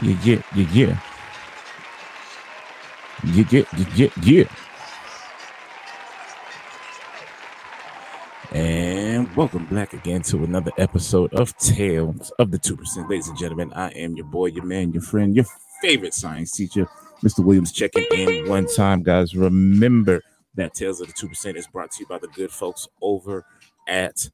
And welcome back again to another episode of Tales of the 2%. Ladies and gentlemen, I am your boy, your man, your friend, your favorite science teacher, Mr. Williams, checking in one time. Guys, remember that Tales of the 2% is brought to you by the good folks over at,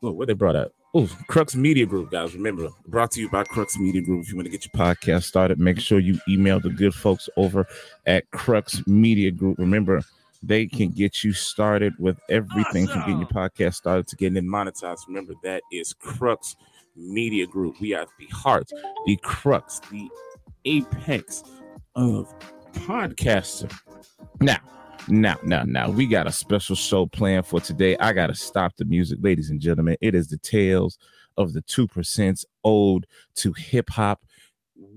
what they brought up? Oh, Crux Media Group, guys. Remember, brought to you by Crux Media Group. If you want to get your podcast started, make sure you email the good folks over at Crux Media Group. Remember, they can get you started with everything from getting your podcast started to getting it monetized. Remember, that is Crux Media Group. We are the heart, the crux, the apex of podcasting. Now, we got a special show planned for today. I got to stop the music, ladies and gentlemen. It is the Tales of the 2%, ode to hip-hop.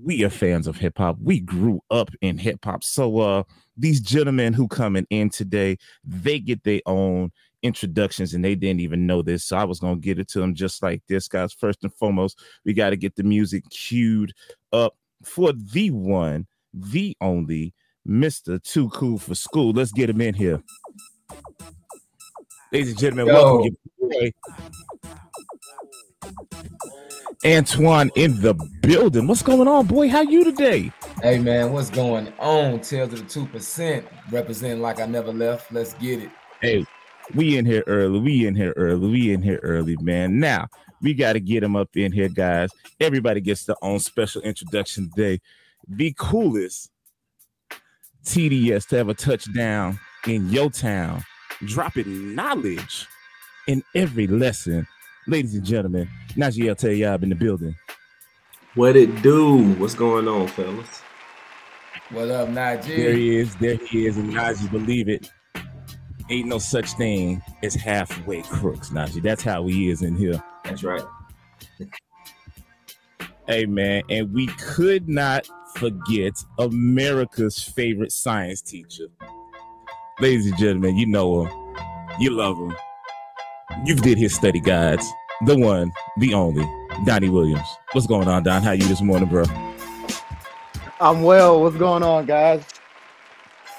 We are fans of hip-hop. We grew up in hip-hop. So these gentlemen who coming in today, they get their own introductions, and they didn't even know this. So I was going to get it to them just like this, guys. First and foremost, we got to get the music queued up for the one, the only, Mr. Too Cool for School. Let's get him in here. Ladies and gentlemen, welcome your boy, Antoine in the building. What's going on, boy? How you today? Hey, man, what's going on? Tales of the 2%, representing like I never left. Let's get it. Hey, we in here early, man. Now, we got to get him up in here, guys. Everybody gets their own special introduction today. The coolest TDS to have a touchdown in your town, dropping knowledge in every lesson. Ladies and gentlemen, Najiel Tell Y'all in the building. What it do? What's going on, fellas? What up, Najee? There he is, and Najee, believe it. Ain't no such thing as halfway crooks, Najee. That's how he is in here. That's right. Hey, man, and we could not forget America's favorite science teacher. Ladies and gentlemen, you know him, you love him, you did his study guides, the one, the only, Donnie Williams. What's going on, Don? How you this morning, bro? I'm well. What's going on, guys?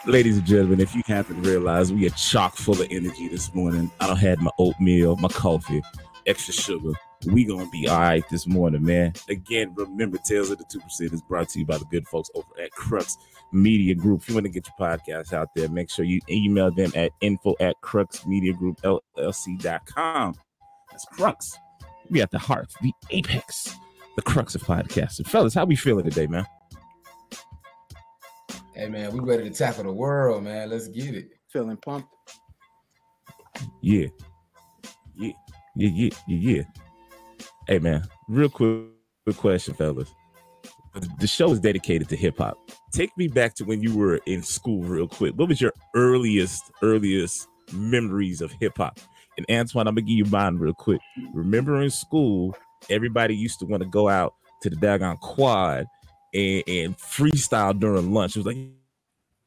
Ladies and gentlemen, if you haven't realized, we are chock full of energy this morning. I done had my oatmeal, my coffee, extra sugar. We gonna be all right this morning, man. Again, remember, Tales of the 2% is brought to you by the good folks over at Crux Media Group. If you want to get your podcast out there, make sure you email them at info@cruxmediagroupllc.com. That's Crux. We at the heart, the apex, the crux of podcasting. Fellas, how we feeling today, man? Hey, man, we ready to tackle the world, man. Let's get it. Feeling pumped? Yeah. Hey, man, real quick question, fellas. The show is dedicated to hip hop. Take me back to when you were in school real quick. What was your earliest memories of hip hop? And Antoine, I'm going to give you mine real quick. Remember in school, everybody used to want to go out to the daggone quad and freestyle during lunch. It was like,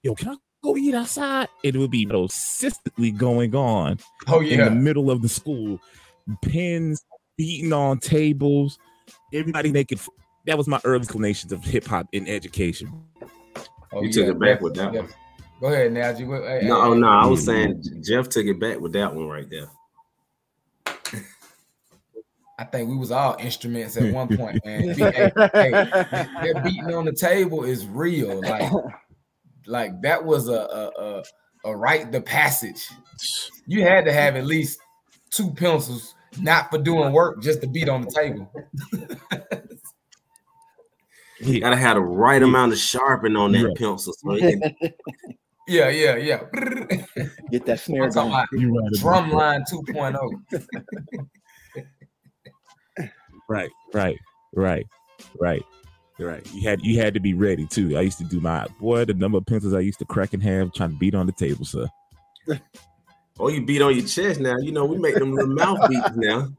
yo, can I go eat outside? And it would be consistently going on in the middle of the school. Pins beating on tables, everybody naked. That was my early inclinations of hip hop in education. You took it back with that one. Go ahead, Najee. No, I was saying Jeff took it back with that one right there. I think we was all instruments at one point, man. They're beating on the table is real. Like that was a rite of passage. You had to have at least 2 pencils. Not for doing work, just to beat on the table. You gotta have the right amount of sharpen on that pencil. So yeah. Get that snare going. Drumline 2.0. Right. You had to be ready too. I used to do the number of pencils I used to crack in half trying to beat on the table, sir. Oh, you beat on your chest now. You know, we make them little mouth beats now.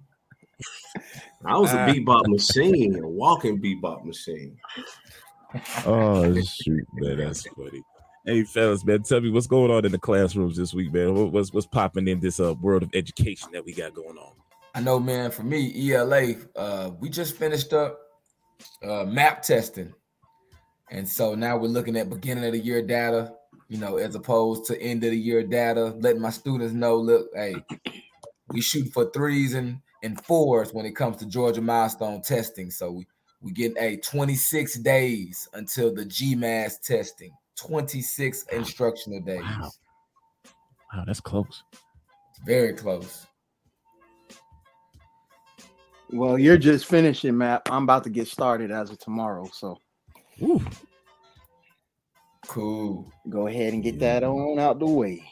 I was a bebop machine, a walking bebop machine. Oh, shoot, man, that's funny. Hey, fellas, man, tell me what's going on in the classrooms this week, man. What's popping in this world of education that we got going on? I know, man, for me, ELA, we just finished up map testing. And so now we're looking at beginning of the year data, you know, as opposed to end of the year data, letting my students know, look, hey, we shoot for threes and fours when it comes to Georgia Milestone testing. So we getting 26 days until the GMAS testing, 26 instructional days. Wow, that's close. Very close. Well, you're just finishing, Matt. I'm about to get started as of tomorrow, so. Ooh. Cool. Go ahead and get that on out the way.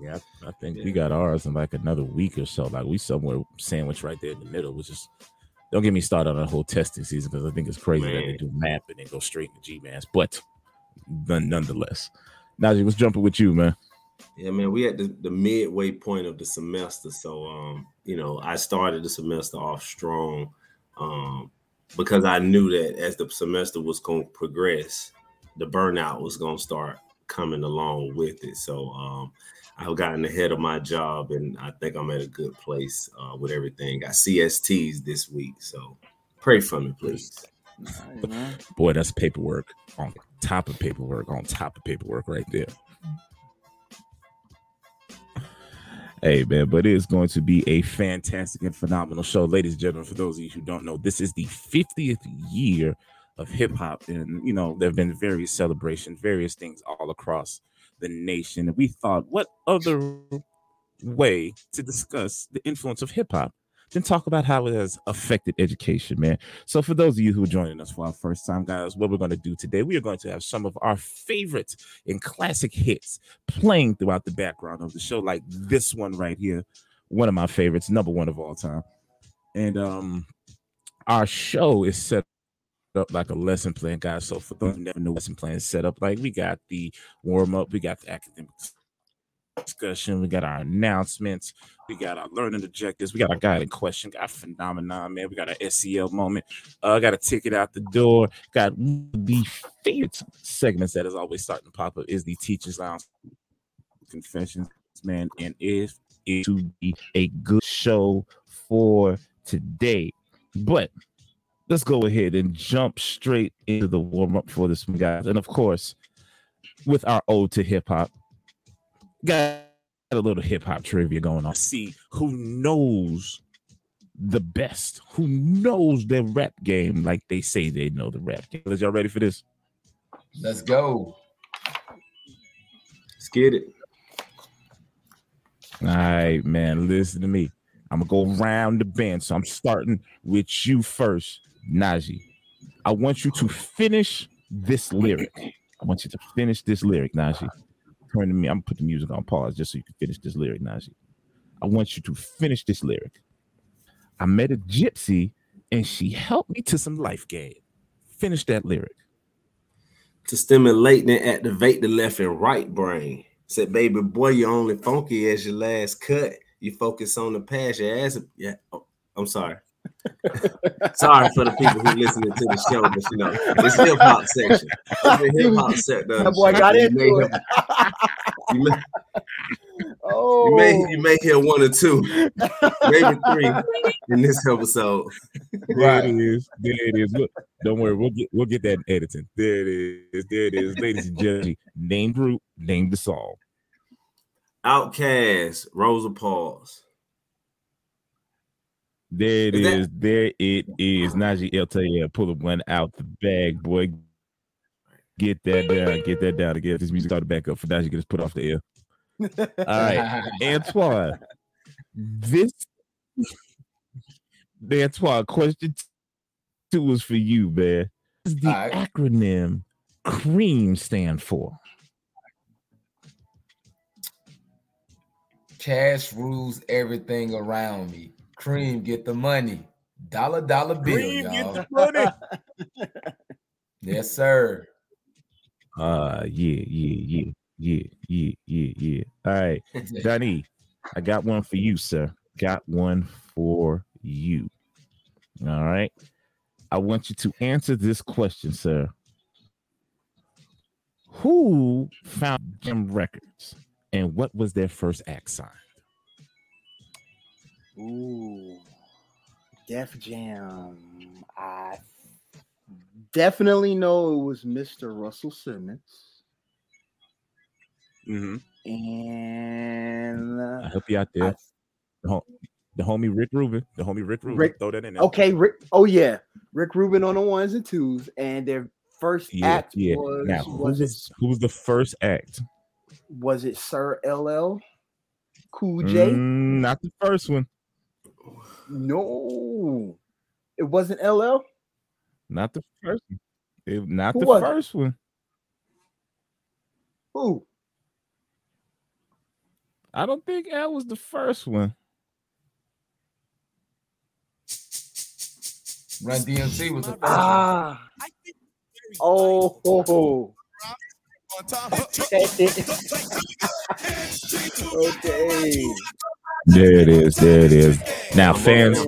Yeah, I think we got ours in like another week or so. Like we somewhere sandwiched right there in the middle, which is, don't get me started on the whole testing season because I think it's crazy that they do map and then go straight into GMAS, but nonetheless. Najee, what's jumping with you, man? Yeah, man, we at the midway point of the semester. So, you know, I started the semester off strong because I knew that as the semester was going to progress, the burnout was going to start coming along with it. So I've gotten ahead of my job, and I think I'm at a good place with everything. Got CSTs this week, so pray for me, please. Boy, that's paperwork on top of paperwork on top of paperwork right there. Hey, man, but it is going to be a fantastic and phenomenal show. Ladies and gentlemen, for those of you who don't know, this is the 50th year of hip hop. And, you know, there have been various celebrations, various things all across the nation. And we thought, what other way to discuss the influence of hip hop than talk about how it has affected education, man? So for those of you who are joining us for our first time, guys, what we're going to do today, we are going to have some of our favorite and classic hits playing throughout the background of the show, like this one right here, one of my favorites, number one of all time. And our show is set up like a lesson plan, guys. So for those who never know, lesson plan is set up like we got the warm-up, we got the academics discussion, we got our announcements, we got our learning objectives, we got our guided question, got phenomenon, man, we got our SEL moment, got a ticket out the door, got the favorite segments that is always starting to pop up is the teacher's lounge confessions, man, and it is to be a good show for today. But let's go ahead and jump straight into the warm-up for this one, guys. And of course, with our ode to hip-hop, got a little hip hop trivia going on. See who knows the best, who knows their rap game like they say they know the rap game. Y'all ready for this? Let's go. Let's get it. All right, man. Listen to me. I'm going to go around the bend. So I'm starting with you first, Najee. I want you to finish this lyric. Najee. Turn to me. I'm gonna put the music on pause just so you can finish this lyric, Najee. I want you to finish this lyric. I met a gypsy and she helped me to some life game. Finish that lyric. To stimulate and activate the left and right brain. Said, baby boy, you're only funky as your last cut. You focus on the past. Your ass. Yeah. Oh, I'm sorry. Sorry for the people who listening to the show, but you know it's hip hop section. Hip hop section. That boy got into it. You may hear one or two, maybe three in this episode. There it is. There it is. Look, don't worry, we'll get that in editing. There it is. There it is, ladies and gentlemen. Name group. Name the song. Outkast. Rosa Parks. There it is. There it is. Najee LTA, pull up one out the bag, boy. Get that down. Get that down again. This music got to back up for Najee. Get us put off the air. All right, Antoine. Antoine, question two was for you, man. What does the acronym CREAM stand for? Cash rules everything around me. Cream, get the money. Dollar bill, Cream, y'all. Get the money. Yes, sir. Yeah. All right, Donnie, I got one for you, sir. All right. I want you to answer this question, sir. Who found Jim Records, and what was their first act sign? Ooh, Def Jam. I definitely know it was Mr. Russell Simmons. Mm-hmm. And I help you out there. The homie Rick Rubin. Throw that in there. Okay, Rick. Oh, yeah. Rick Rubin on the ones and twos. And their first act was... Now, who was the first act? Was it Sir LL Cool J? Not the first one. No. It wasn't LL? Not the first one. Who? I don't think L was the first one. Run DMC was the first one. Oh. Okay. There it is. Now, fans,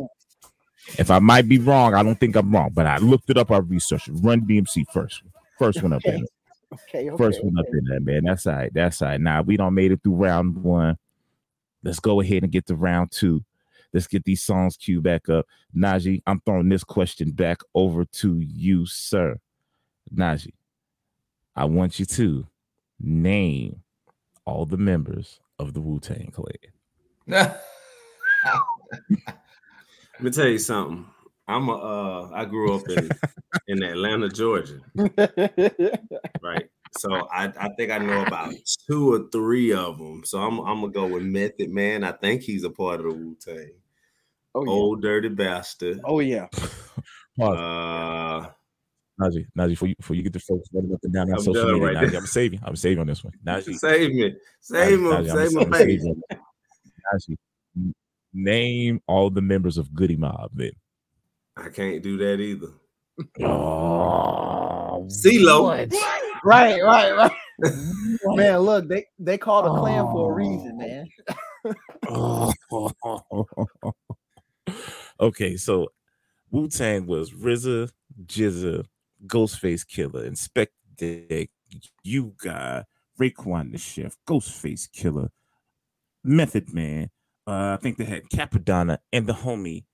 if I might be wrong, I don't think I'm wrong, but I looked it up. I researched it. Run DMC first. First one up there. Okay. First one up in there, man. That's all right. Now, we don't made it through round one. Let's go ahead and get to round two. Let's get these songs queued back up. Najee, I'm throwing this question back over to you, sir. Najee, I want you to name all the members of the Wu-Tang Clan. Let me tell you something. I grew up in Atlanta, Georgia. Right. So I think I know about two or three of them. So I'm gonna go with Method Man. I think he's a part of the Wu-Tang. Oh, yeah. Old Dirty Bastard. Oh yeah. Najee, for you get the folks running up and down on social media. Right, Najee, I'm saving on this one. Najee, save me. Najee, name all the members of Goody Mob. Then I can't do that either. Oh, CeeLo. What? Right. Man, look, they called a clan for a reason, man. Okay, so Wu-Tang was RZA, Jizza, Ghostface Killah, Inspector Deck, You Guy, Raekwon the Chef, Ghostface Killah, Method Man. I think they had Capadonna and the homie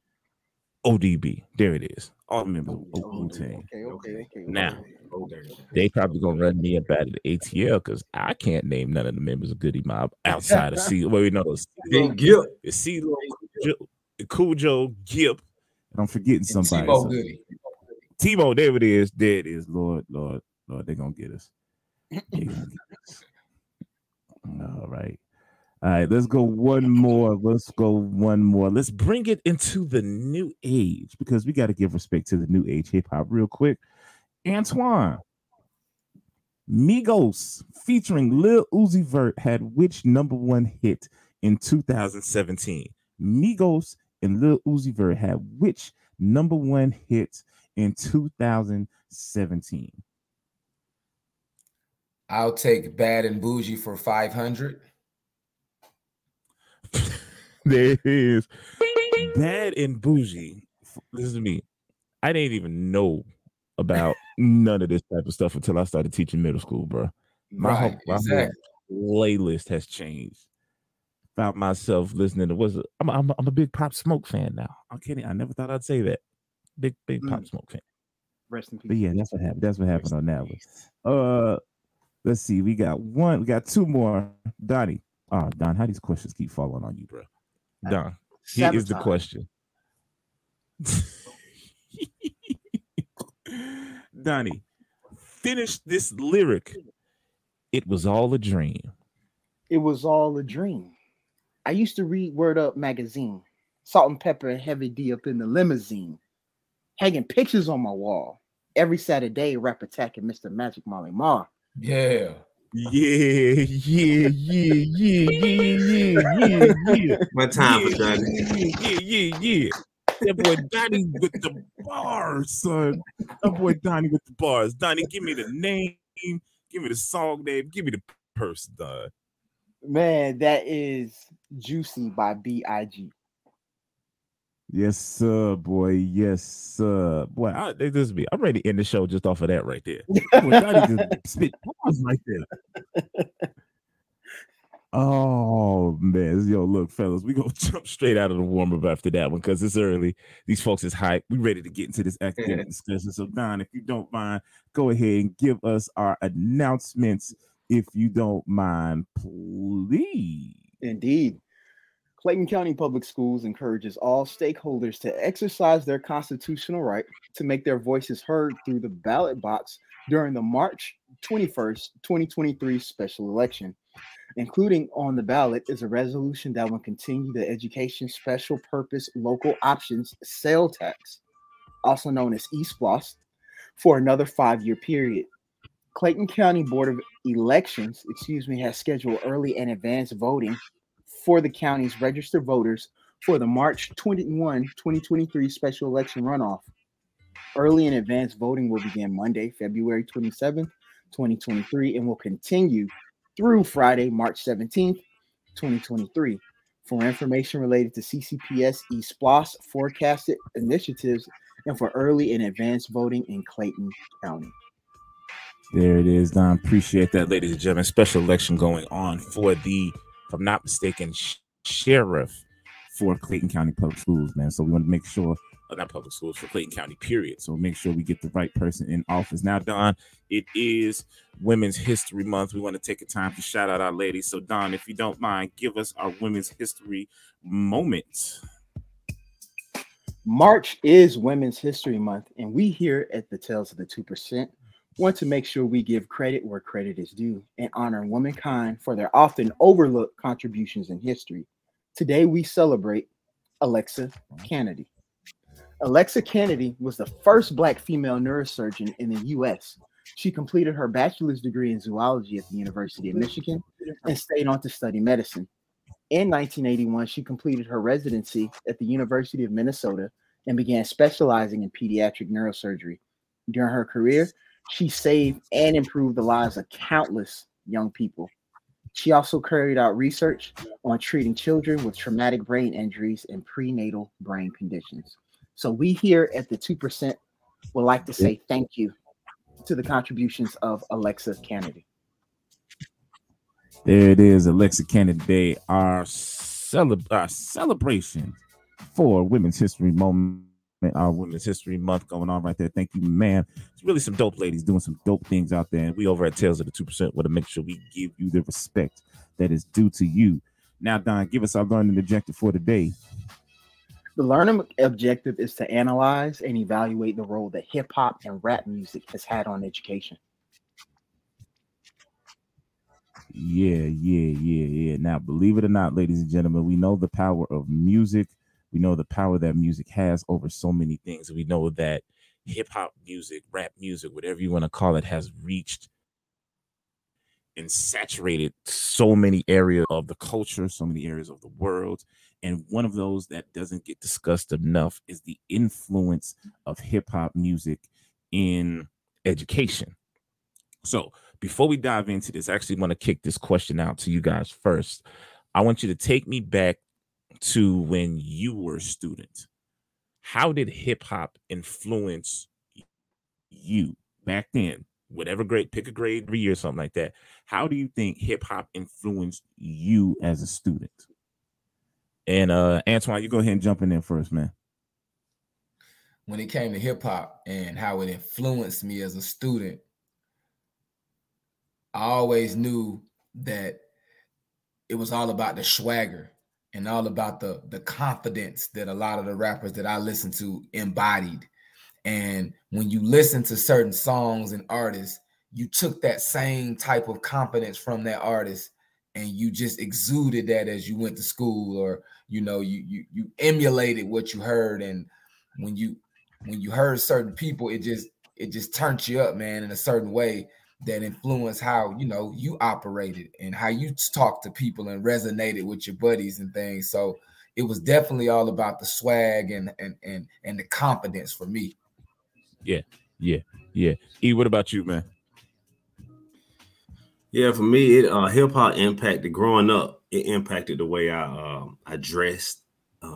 ODB. There it is. All members of Wu-Tang. Okay. Now, they probably gonna run me up out of the ATL because I can't name none of the members of Goody Mob outside of CeeLo. Well, we know it's CeeLo, Cool Joe, Gip, and I'm forgetting somebody. Tebow, there it is. Lord, they're gonna get us. All right, let's go one more. Let's bring it into the new age because we got to give respect to the new age hip-hop real quick. Antoine, Migos featuring Lil Uzi Vert had which number one hit in 2017? Migos and Lil Uzi Vert had which number one hit in 2017? I'll take Bad and Boujee for 500. There it is. Bad and Boujee. Listen to me. I didn't even know about none of this type of stuff until I started teaching middle school, bro. My whole playlist has changed. Found myself listening to I'm a big Pop Smoke fan now. I'm kidding. I never thought I'd say that. Big Pop Smoke fan. Rest in peace. But yeah, that's what happened on that one. Let's see. We got two more. Donnie. Oh, Don, how these questions keep falling on you, bro? Don, here is the question. Donnie, finish this lyric. It was all a dream. It was all a dream. I used to read Word Up magazine, Salt and Pepper and Heavy D up in the limousine, hanging pictures on my wall. Every Saturday, Rap Attack and Mr. Magic Molly Marr. Yeah. My time for Donnie. Yeah. That boy Donnie with the bars, son. Donnie, give me the name. Give me the song name. Give me the person, Don. Man, that is Juicy by Biggie. Yes, sir, boy. Yes, sir. Boy, I'm ready to end the show just off of that right there. Boy, Donnie just spit bars right there. Oh man, yo, look, fellas, we gonna jump straight out of the warm up after that one because it's early. These folks is hype. We ready to get into this academic discussion. So Don, if you don't mind, go ahead and give us our announcements. If you don't mind, please. Indeed. Clayton County Public Schools encourages all stakeholders to exercise their constitutional right to make their voices heard through the ballot box during the March 21st, 2023 special election. Including on the ballot is a resolution that will continue the education special purpose local options sale tax, also known as ESPLOS, for another 5-year period. Clayton County Board of Elections, has scheduled early and advanced voting for the county's registered voters for the March 21, 2023 special election runoff. Early and advanced voting will begin Monday, February 27, 2023, and will continue through Friday, March 17th, 2023. For information related to CCPS ESPLOS forecasted initiatives and for early and advanced voting in Clayton County. There it is, Don. Appreciate that, ladies and gentlemen. Special election going on for the, if I'm not mistaken, sheriff for Clayton County Public Schools, man. So we want to make sure, not public schools, for Clayton County, period. So make sure we get the right person in office. Now, Don, it is Women's History Month. We want to take a time to shout out our ladies. So, Don, if you don't mind, give us our Women's History moment. March is Women's History Month, and we here at the Tales of the 2% want to make sure we give credit where credit is due and honor womankind for their often overlooked contributions in history. Today, we celebrate Alexa Canady. Alexa Canady was the first Black female neurosurgeon in the U.S. She completed her bachelor's degree in zoology at the University of Michigan and stayed on to study medicine. In 1981, she completed her residency at the University of Minnesota and began specializing in pediatric neurosurgery. During her career, she saved and improved the lives of countless young people. She also carried out research on treating children with traumatic brain injuries and prenatal brain conditions. So we here at the 2% would like to say thank you to the contributions of Alexa Canady. There it is, Alexa Canady, our celebration for Women's History Moment, our Women's History Month going on right there. Thank you, ma'am. It's really some dope ladies doing some dope things out there. And we over at Tales of the 2% want to make sure we give you the respect that is due to you. Now, Don, give us our learning objective for today. The learning objective is to analyze and evaluate the role that hip-hop and rap music has had on education. Yeah. Now, believe it or not, ladies and gentlemen, we know the power of music. We know the power that music has over so many things. We know that hip-hop music, rap music, whatever you want to call it, has reached and saturated so many areas of the culture, so many areas of the world. And one of those that doesn't get discussed enough is the influence of hip hop music in education. So before we dive into this, I actually want to kick this question out to you guys first. I want you to take me back to when you were a student. How did hip hop influence you back then? Whatever grade, pick a grade, every year, something like that. How do you think hip hop influenced you as a student? And Antoine, you go ahead and jump in there first, man. When it came to hip hop and how it influenced me as a student, I always knew that it was all about the swagger and all about the confidence that a lot of the rappers that I listened to embodied. And when you listen to certain songs and artists, you took that same type of confidence from that artist and you just exuded that as you went to school, or, you know, you emulated what you heard. And when you heard certain people, it just turned you up, man, in a certain way that influenced how, you know, you operated and how you talked to people and resonated with your buddies and things. So it was definitely all about the swag and the confidence for me. Yeah. E, what about you, man? Yeah, for me, hip hop impacted growing up. It impacted the way I dressed,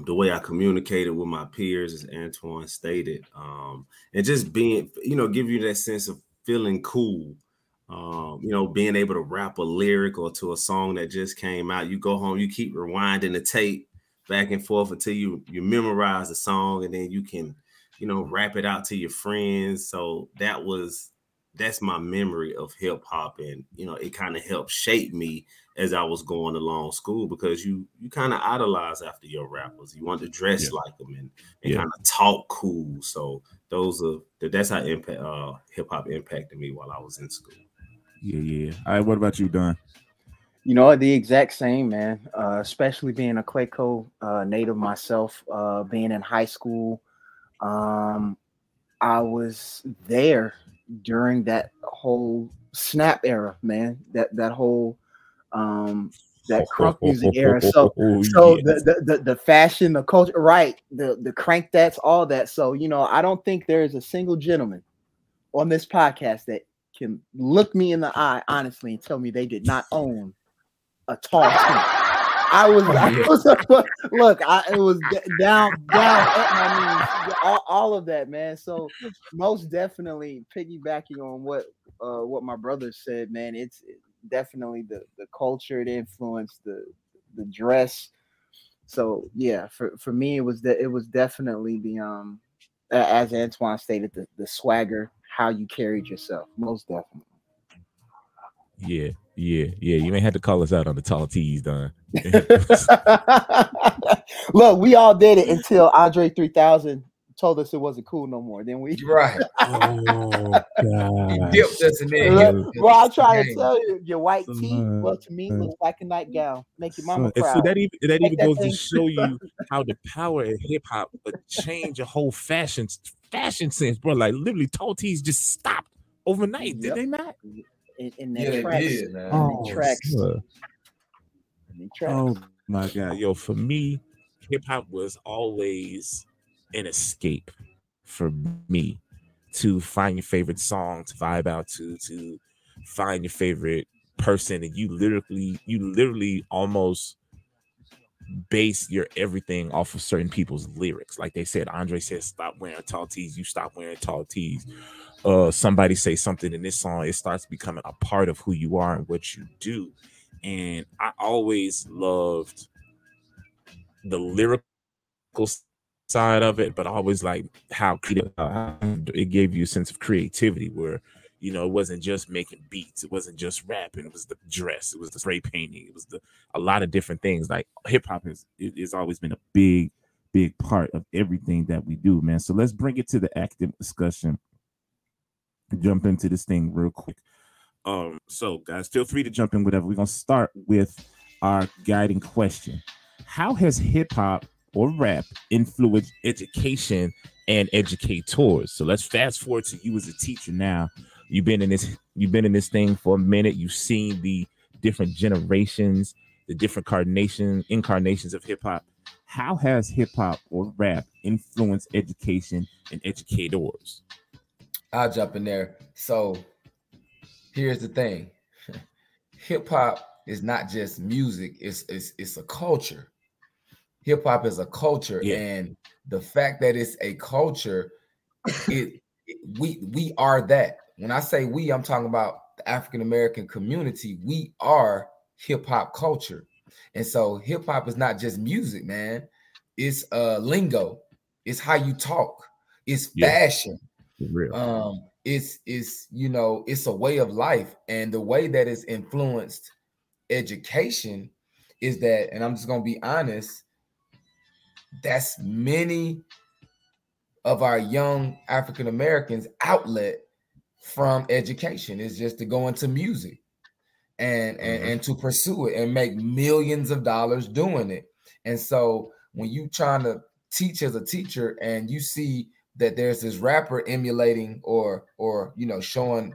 the way I communicated with my peers, as Antoine stated, and just being, you know, give you that sense of feeling cool, you know, being able to rap a lyric or to a song that just came out. You go home, you keep rewinding the tape back and forth until you memorize the song, and then you can, you know, rap it out to your friends. So that's my memory of hip hop. And, you know, it kind of helped shape me as I was going along school, because you kind of idolize after your rappers. You want to dress like them and kind of talk cool. So that's how hip hop impacted me while I was in school. Yeah. All right. What about you, Don? You know, the exact same, man, especially being a Clayco native myself, being in high school. I was there during that whole snap era, man, that whole that crunk music era. So yes. the fashion, the culture, right, the crank that's all that. So, you know, I don't think there is a single gentleman on this podcast that can look me in the eye honestly and tell me they did not own a tall team. I was down at my knees, all of that, man. So most definitely piggybacking on what my brother said, man, it's definitely the culture, the influence, the dress. So yeah, for me it was definitely the as Antoine stated, the swagger, how you carried yourself, most definitely. Yeah. You ain't had to call us out on the tall tees, Don. Look, we all did it until Andre 3000 told us it wasn't cool no more. Then we right. Oh, gosh. He dipped us in there. Look, bro, I try to tell you, your white tee, well, to me, looks like a nightgown. Make your mama proud. So that goes to show you how the power of hip hop would change a whole fashion sense, bro. Like literally, tall tees just stopped overnight. Yep. Did they not? In their tracks. Did, man. In their tracks. Oh my God. Yo, for me, hip hop was always an escape for me to find your favorite song, to vibe out to find your favorite person. And you literally almost base your everything off of certain people's lyrics. Like they said, Andre said, stop wearing tall tees. You stop wearing tall tees. Somebody say something in this song, it starts becoming a part of who you are and what you do. And I always loved the lyrical side of it, but I always like how creative, it gave you a sense of creativity where, you know, it wasn't just making beats. It wasn't just rapping. It was the dress. It was the spray painting. It was a lot of different things. Like hip hop has always been a big, big part of everything that we do, man. So let's bring it to the active discussion. Jump into this thing real quick. So guys, feel free to jump in whatever. We're gonna start with our guiding question. How has hip-hop or rap influenced education and educators? So let's fast forward to you as a teacher now. You've been in this thing for a minute. You've seen the different generations, the different incarnations of hip-hop. How has hip-hop or rap influenced education and educators? I'll jump in there. So here's the thing. Hip hop is not just music. It's a culture. Hip hop is a culture. Yeah. And the fact that it's a culture, we are that. When I say we, I'm talking about the African-American community. We are hip hop culture. And so hip hop is not just music, man. It's lingo. It's how you talk. It's fashion. Real. It's you know, it's a way of life, and the way that it's influenced education is that, and I'm just gonna be honest, that's many of our young African Americans' outlet from education is just to go into music and to pursue it and make millions of dollars doing it. And so when you trying to teach as a teacher and you see that there's this rapper emulating or you know, showing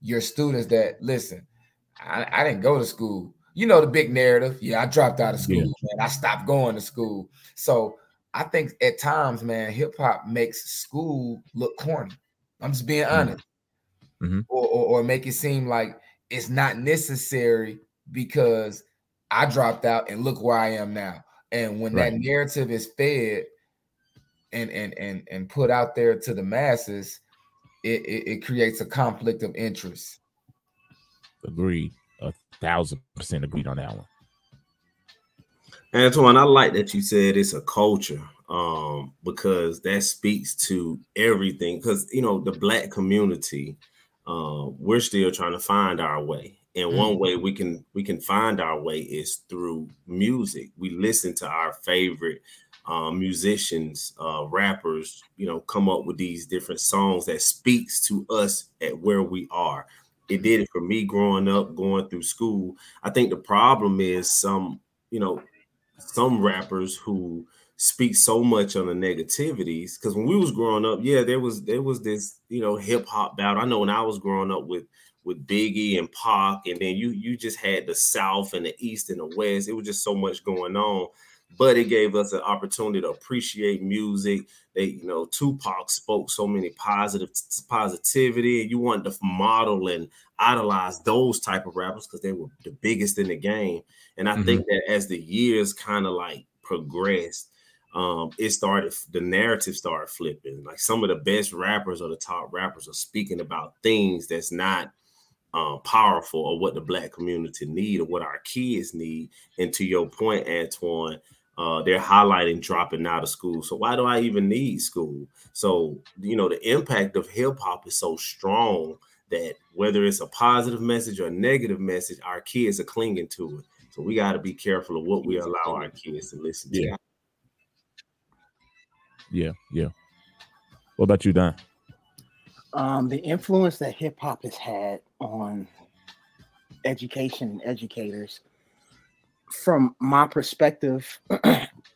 your students that, listen, I didn't go to school. You know, the big narrative. Yeah, I dropped out of school. Yeah. Man, I stopped going to school. So I think at times, man, hip hop makes school look corny. I'm just being honest. Mm-hmm. Or make it seem like it's not necessary because I dropped out and look where I am now. And when that narrative is fed and put out there to the masses, it creates a conflict of interest. Agreed. 1,000% agreed on that one. Antoine, I like that you said it's a culture, because that speaks to everything. Because, you know, the Black community, we're still trying to find our way. And one way we can find our way is through music. We listen to our favorite musicians, rappers, you know, come up with these different songs that speaks to us at where we are. It did it for me growing up, going through school. I think the problem is some rappers who speak so much on the negativities. Because when we was growing up, yeah, there was this, you know, hip hop battle. I know when I was growing up with Biggie and Pac, and then you just had the South and the East and the West. It was just so much going on, but it gave us an opportunity to appreciate music. They, you know, Tupac spoke so many positivity, and you wanted to model and idolize those type of rappers because they were the biggest in the game. And I think that as the years kind of like progressed, the narrative started flipping. Like some of the best rappers or the top rappers are speaking about things that's not powerful or what the Black community need or what our kids need. And to your point, Antoine, they're highlighting dropping out of school. So why do I even need school? So, you know, the impact of hip hop is so strong that whether it's a positive message or a negative message, our kids are clinging to it. So we got to be careful of what we allow our kids to listen to. Yeah. What about you, Don? The influence that hip hop has had on education and educators, from my perspective,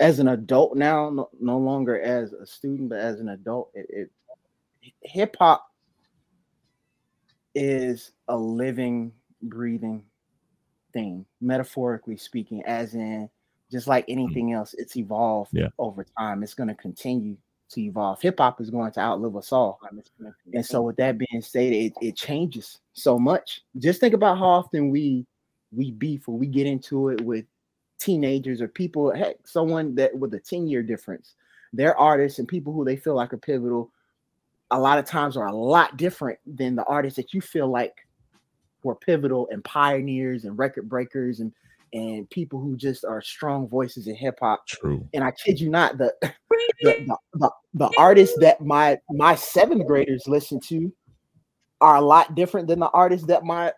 as an adult now, no longer as a student, but as an adult, hip hop is a living, breathing thing, metaphorically speaking, as in just like anything else, it's evolved over time. It's going to continue to evolve. Hip hop is going to outlive us all. And so with that being stated, it changes so much. Just think about how often we beef or we get into it with teenagers or people, heck, someone that with a 10-year difference. Their artists and people who they feel like are pivotal a lot of times are a lot different than the artists that you feel like were pivotal and pioneers and record breakers and people who just are strong voices in hip hop. True. And I kid you not, the artists that my seventh graders listen to are a lot different than the artists that my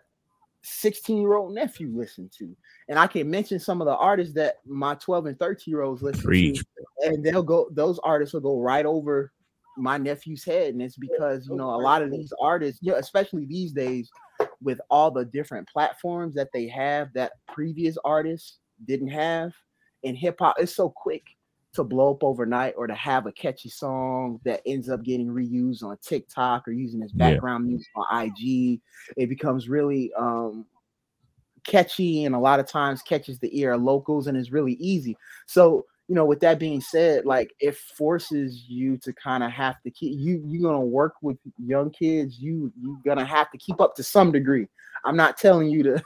16-year-old nephew listened to. And I can mention some of the artists that my 12 and 13-year-olds listen to, and those artists will go right over my nephew's head. And it's because, you know, a lot of these artists, you know, especially these days, with all the different platforms that they have that previous artists didn't have in hip hop, it's so quick to blow up overnight or to have a catchy song that ends up getting reused on TikTok or using as background music on IG. It becomes really catchy and a lot of times catches the ear of locals and is really easy. So, you know, with that being said, like it forces you to kind of have to keep you're gonna work with young kids. You're gonna have to keep up to some degree. I'm not telling you to,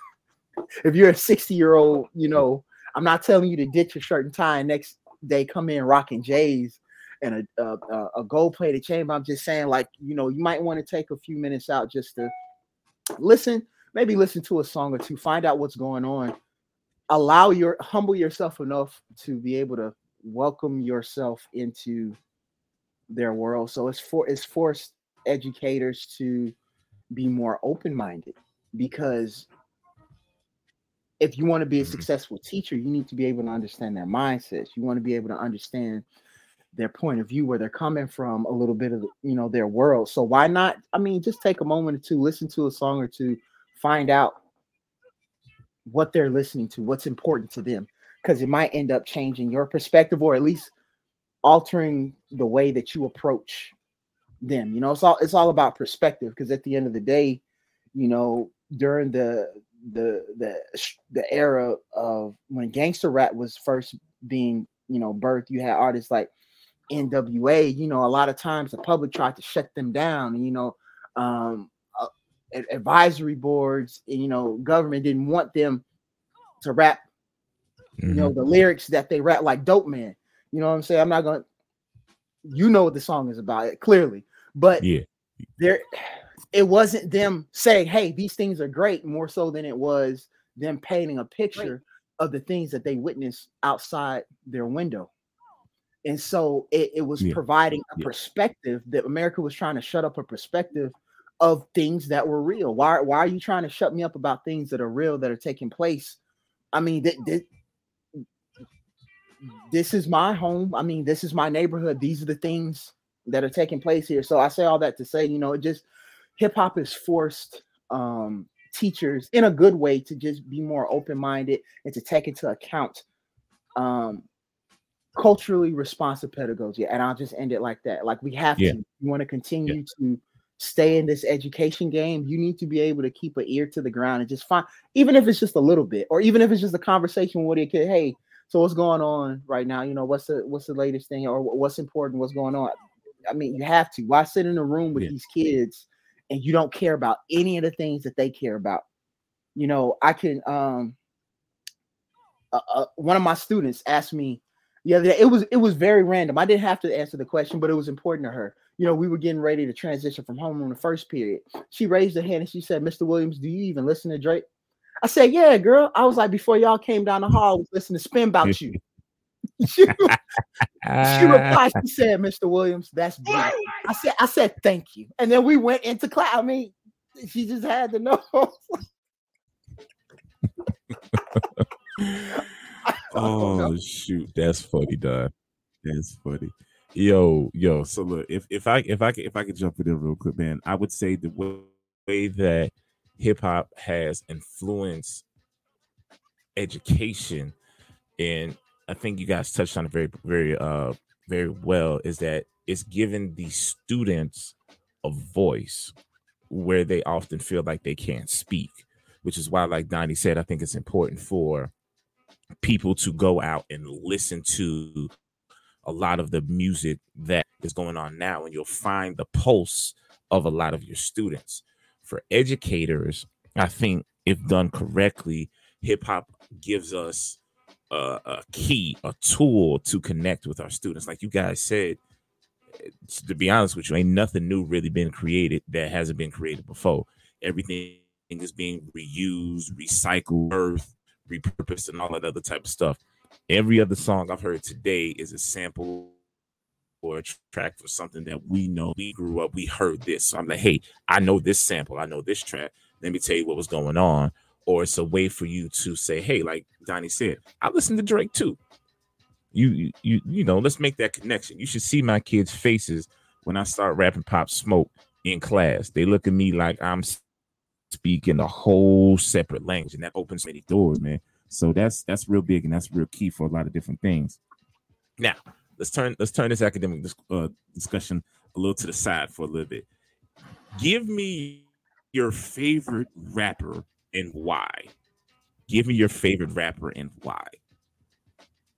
if you're a 60-year-old, you know, I'm not telling you to ditch your shirt and tie and next day come in rocking J's and a gold-plated chain. I'm just saying, like, you know, you might want to take a few minutes out just to listen, maybe listen to a song or two, find out what's going on. Humble yourself enough to be able to welcome yourself into their world. So it's forced educators to be more open-minded, because if you want to be a successful teacher, you need to be able to understand their mindsets. You want to be able to understand their point of view, where they're coming from, a little bit of, you know, their world. So why not? I mean, just take a moment or two, listen to a song or two, find out what they're listening to, what's important to them, because it might end up changing your perspective or at least altering the way that you approach them. You know, it's all about perspective, because at the end of the day, you know, during the era of when gangsta rap was first being, you know, birthed, you had artists like NWA. You know, a lot of times the public tried to shut them down, and, you know, advisory boards, you know, government didn't want them to rap, you know, the lyrics that they rap like Dope Man. You know what I'm saying? I'm not gonna, you know, what the song is about, clearly, but yeah, there it wasn't them saying, hey, these things are great, more so than it was them painting a picture of the things that they witnessed outside their window. And so it was providing a perspective that America was trying to shut up, a perspective of things that were real. Why are you trying to shut me up about things that are real, that are taking place? I mean, this is my home. I mean, this is my neighborhood. These are the things that are taking place here. So I say all that to say, you know, it just, hip hop has forced teachers in a good way to just be more open-minded and to take into account culturally responsive pedagogy. And I'll just end it like that. Like, we have to, you want to continue to stay in this education game, you need to be able to keep an ear to the ground and just find, even if it's just a little bit, or even if it's just a conversation with your kid, hey, so what's going on right now? You know, what's the latest thing, or what's important? What's going on? I mean, you have to. Why sit in a room with these kids and you don't care about any of the things that they care about? You know, I can, one of my students asked me the other day, it was very random. I didn't have to answer the question, but it was important to her. You know, we were getting ready to transition from homeroom to first period. She raised her hand and she said, Mr. Williams, do you even listen to Drake? I said, yeah, girl. I was like, before y'all came down the hall, I was listening to Spin About You. She replied, she said, Mr. Williams, that's brilliant. I said, thank you. And then we went into class. I mean, she just had to know. Oh, shoot. That's funny, Don. That's funny. Yo. So look, if I could jump in there real quick, man, I would say the way that hip hop has influenced education, and I think you guys touched on it very, very, very well, is that it's given the students a voice where they often feel like they can't speak, which is why, like Donnie said, I think it's important for people to go out and listen to a lot of the music that is going on now, and you'll find the pulse of a lot of your students. For educators, I think if done correctly, hip hop gives us a key, a tool to connect with our students. Like you guys said, to be honest with you, ain't nothing new really been created that hasn't been created before. Everything is being reused, recycled, repurposed, and all that other type of stuff. Every other song I've heard today is a sample or a track for something that we know. We grew up, we heard this. So I'm like, hey, I know this sample. I know this track. Let me tell you what was going on. Or it's a way for you to say, hey, like Donnie said, I listen to Drake too. You know, let's make that connection. You should see my kids' faces when I start rapping Pop Smoke in class. They look at me like I'm speaking a whole separate language, and that opens many doors, man. So that's real big, and that's real key for a lot of different things. Now let's turn this academic discussion a little to the side for a little bit. Give me your favorite rapper and why. Give me your favorite rapper and why.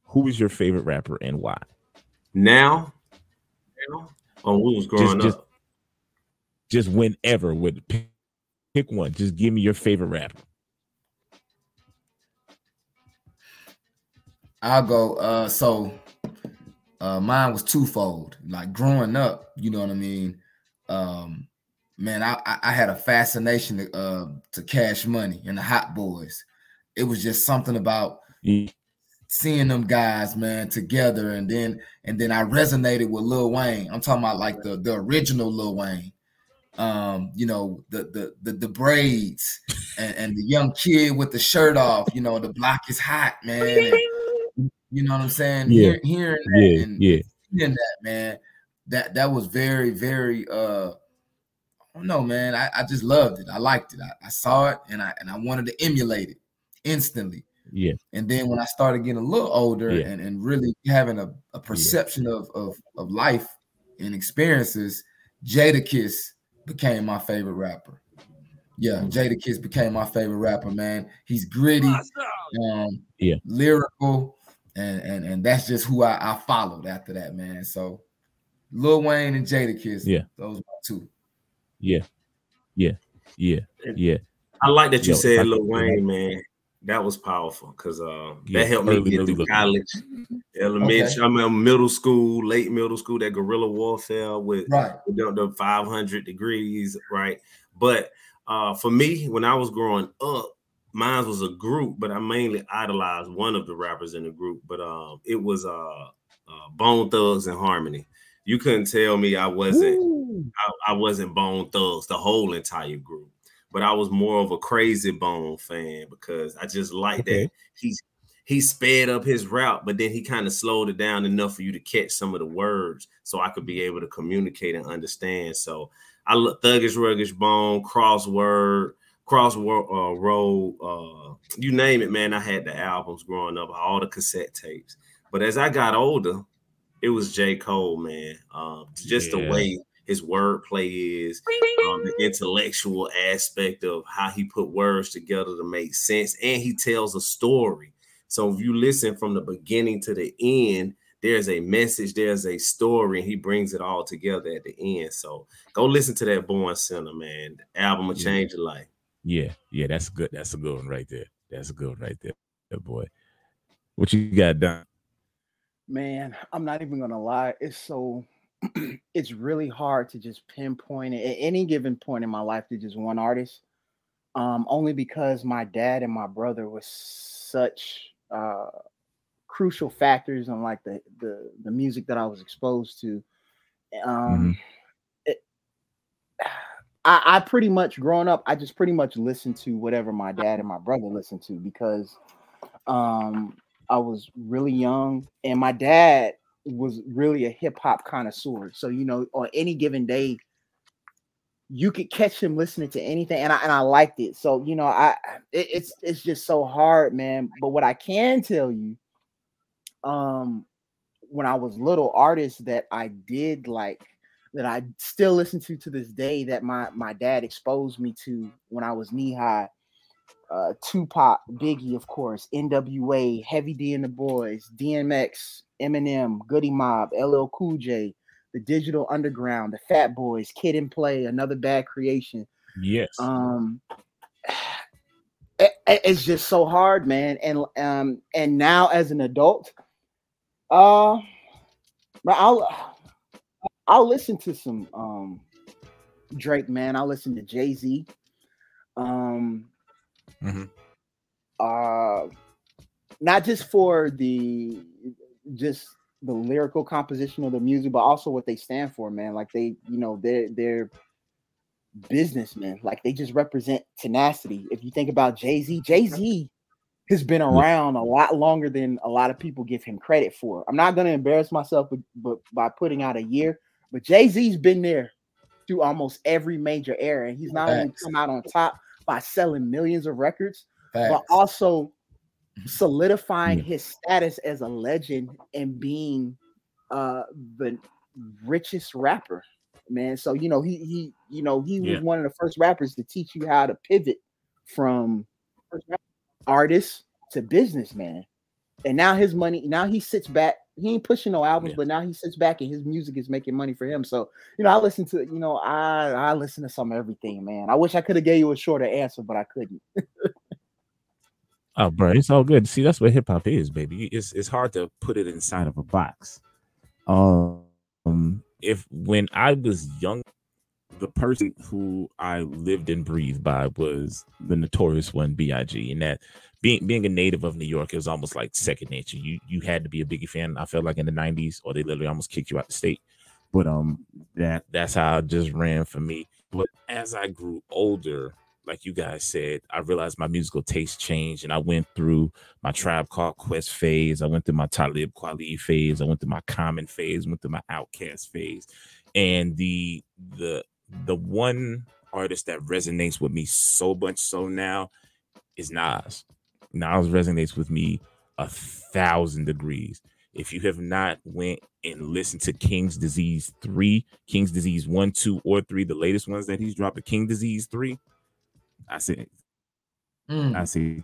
Who is your favorite rapper and why? Now? Oh, we was growing up. Just whenever. Pick one. Just give me your favorite rapper. I'll go. So mine was twofold. Like growing up, you know what I mean? Man, I had a fascination to Cash Money and the Hot Boys. It was just something about seeing them guys, man, together. And then I resonated with Lil Wayne. I'm talking about like the original Lil Wayne. You know, the braids and the young kid with the shirt off. You know, the block is hot, man. And, you know what I'm saying? Yeah. Hearing that seeing that, man, that was very, very, I don't know, man. I just loved it. I liked it. I saw it and I wanted to emulate it instantly. Yeah. And then when I started getting a little older and really having a perception of life and experiences, Jadakiss became my favorite rapper. Yeah, Jadakiss became my favorite rapper, man. He's gritty, lyrical. And that's just who I followed after that, man. So Lil Wayne and Jadakiss, those were two. Yeah. I like that you said Lil Wayne, man. that was powerful because that helped me get through college, elementary, I mean, middle school, late middle school, that guerrilla warfare with the 500 degrees, right? But for me, when I was growing up, mine was a group, but I mainly idolized one of the rappers in the group, but it was Bone Thugs and Harmony. You couldn't tell me I wasn't Bone Thugs, the whole entire group. But I was more of a Crazy Bone fan because I just liked that he sped up his route, but then he kind of slowed it down enough for you to catch some of the words, so I could be able to communicate and understand. So I love Thuggish Ruggish Bone, Crossroad, you name it, man. I had the albums growing up, all the cassette tapes. But as I got older, it was J. Cole, man. The way his wordplay is, the intellectual aspect of how he put words together to make sense, and he tells a story. So if you listen from the beginning to the end, there's a message, there's a story, and he brings it all together at the end. So go listen to that Born Sinner, man. The album will change your life. Yeah, that's good. That's a good one right there. That's a good one right there. Good boy. What you got, Don? Man, I'm not even gonna lie. It's really hard to just pinpoint it at any given point in my life to just one artist. Only because my dad and my brother were such crucial factors on like the music that I was exposed to. I pretty much growing up, I just pretty much listened to whatever my dad and my brother listened to because I was really young and my dad was really a hip hop connoisseur. So, you know, on any given day, you could catch him listening to anything and I liked it. So, you know, it's just so hard, man. But what I can tell you, when I was little, artists that I did like, that I still listen to this day, that my dad exposed me to when I was knee high. Tupac, Biggie, of course, NWA, Heavy D and the Boys, DMX, Eminem, Goody Mob, LL Cool J, the Digital Underground, the Fat Boys, Kid and Play, Another Bad Creation. Yes. It's just so hard, man. And now as an adult, I'll listen to some Drake, man. I'll listen to Jay-Z. Not just for the lyrical composition of the music, but also what they stand for, man. Like they, you know, they're businessmen. Like they just represent tenacity. If you think about Jay-Z has been around a lot longer than a lot of people give him credit for. I'm not going to embarrass myself, but by putting out a year. But Jay-Z's been there through almost every major era. And he's not only come out on top by selling millions of records, but also solidifying his status as a legend and being the richest rapper, man. So, you know, he was one of the first rappers to teach you how to pivot from artist to businessman. And now his money, now he sits back. He ain't pushing no albums, but now he sits back and his music is making money for him. So, you know, I listen to some of everything, man. I wish I could have gave you a shorter answer, but I couldn't. Oh, bro, it's all good. See, that's what hip hop is, baby. It's hard to put it inside of a box. If when I was young, the person who I lived and breathed by was the notorious one, B.I.G. And that being a native of New York, it was almost like second nature. You had to be a Biggie fan, I felt like, in the 90s, or they literally almost kicked you out the state. But that's how it just ran for me. But as I grew older, like you guys said, I realized my musical taste changed, and I went through my Tribe Called Quest phase. I went through my Talib Kweli phase. I went through my Common phase. I went through my Outkast phase. And the one artist that resonates with me so much so now is Nas. Nas resonates with me 1,000 degrees. If you have not went and listened to King's Disease 3, King's Disease 1, 2, or 3, the latest ones that he's dropped, King Disease 3, I say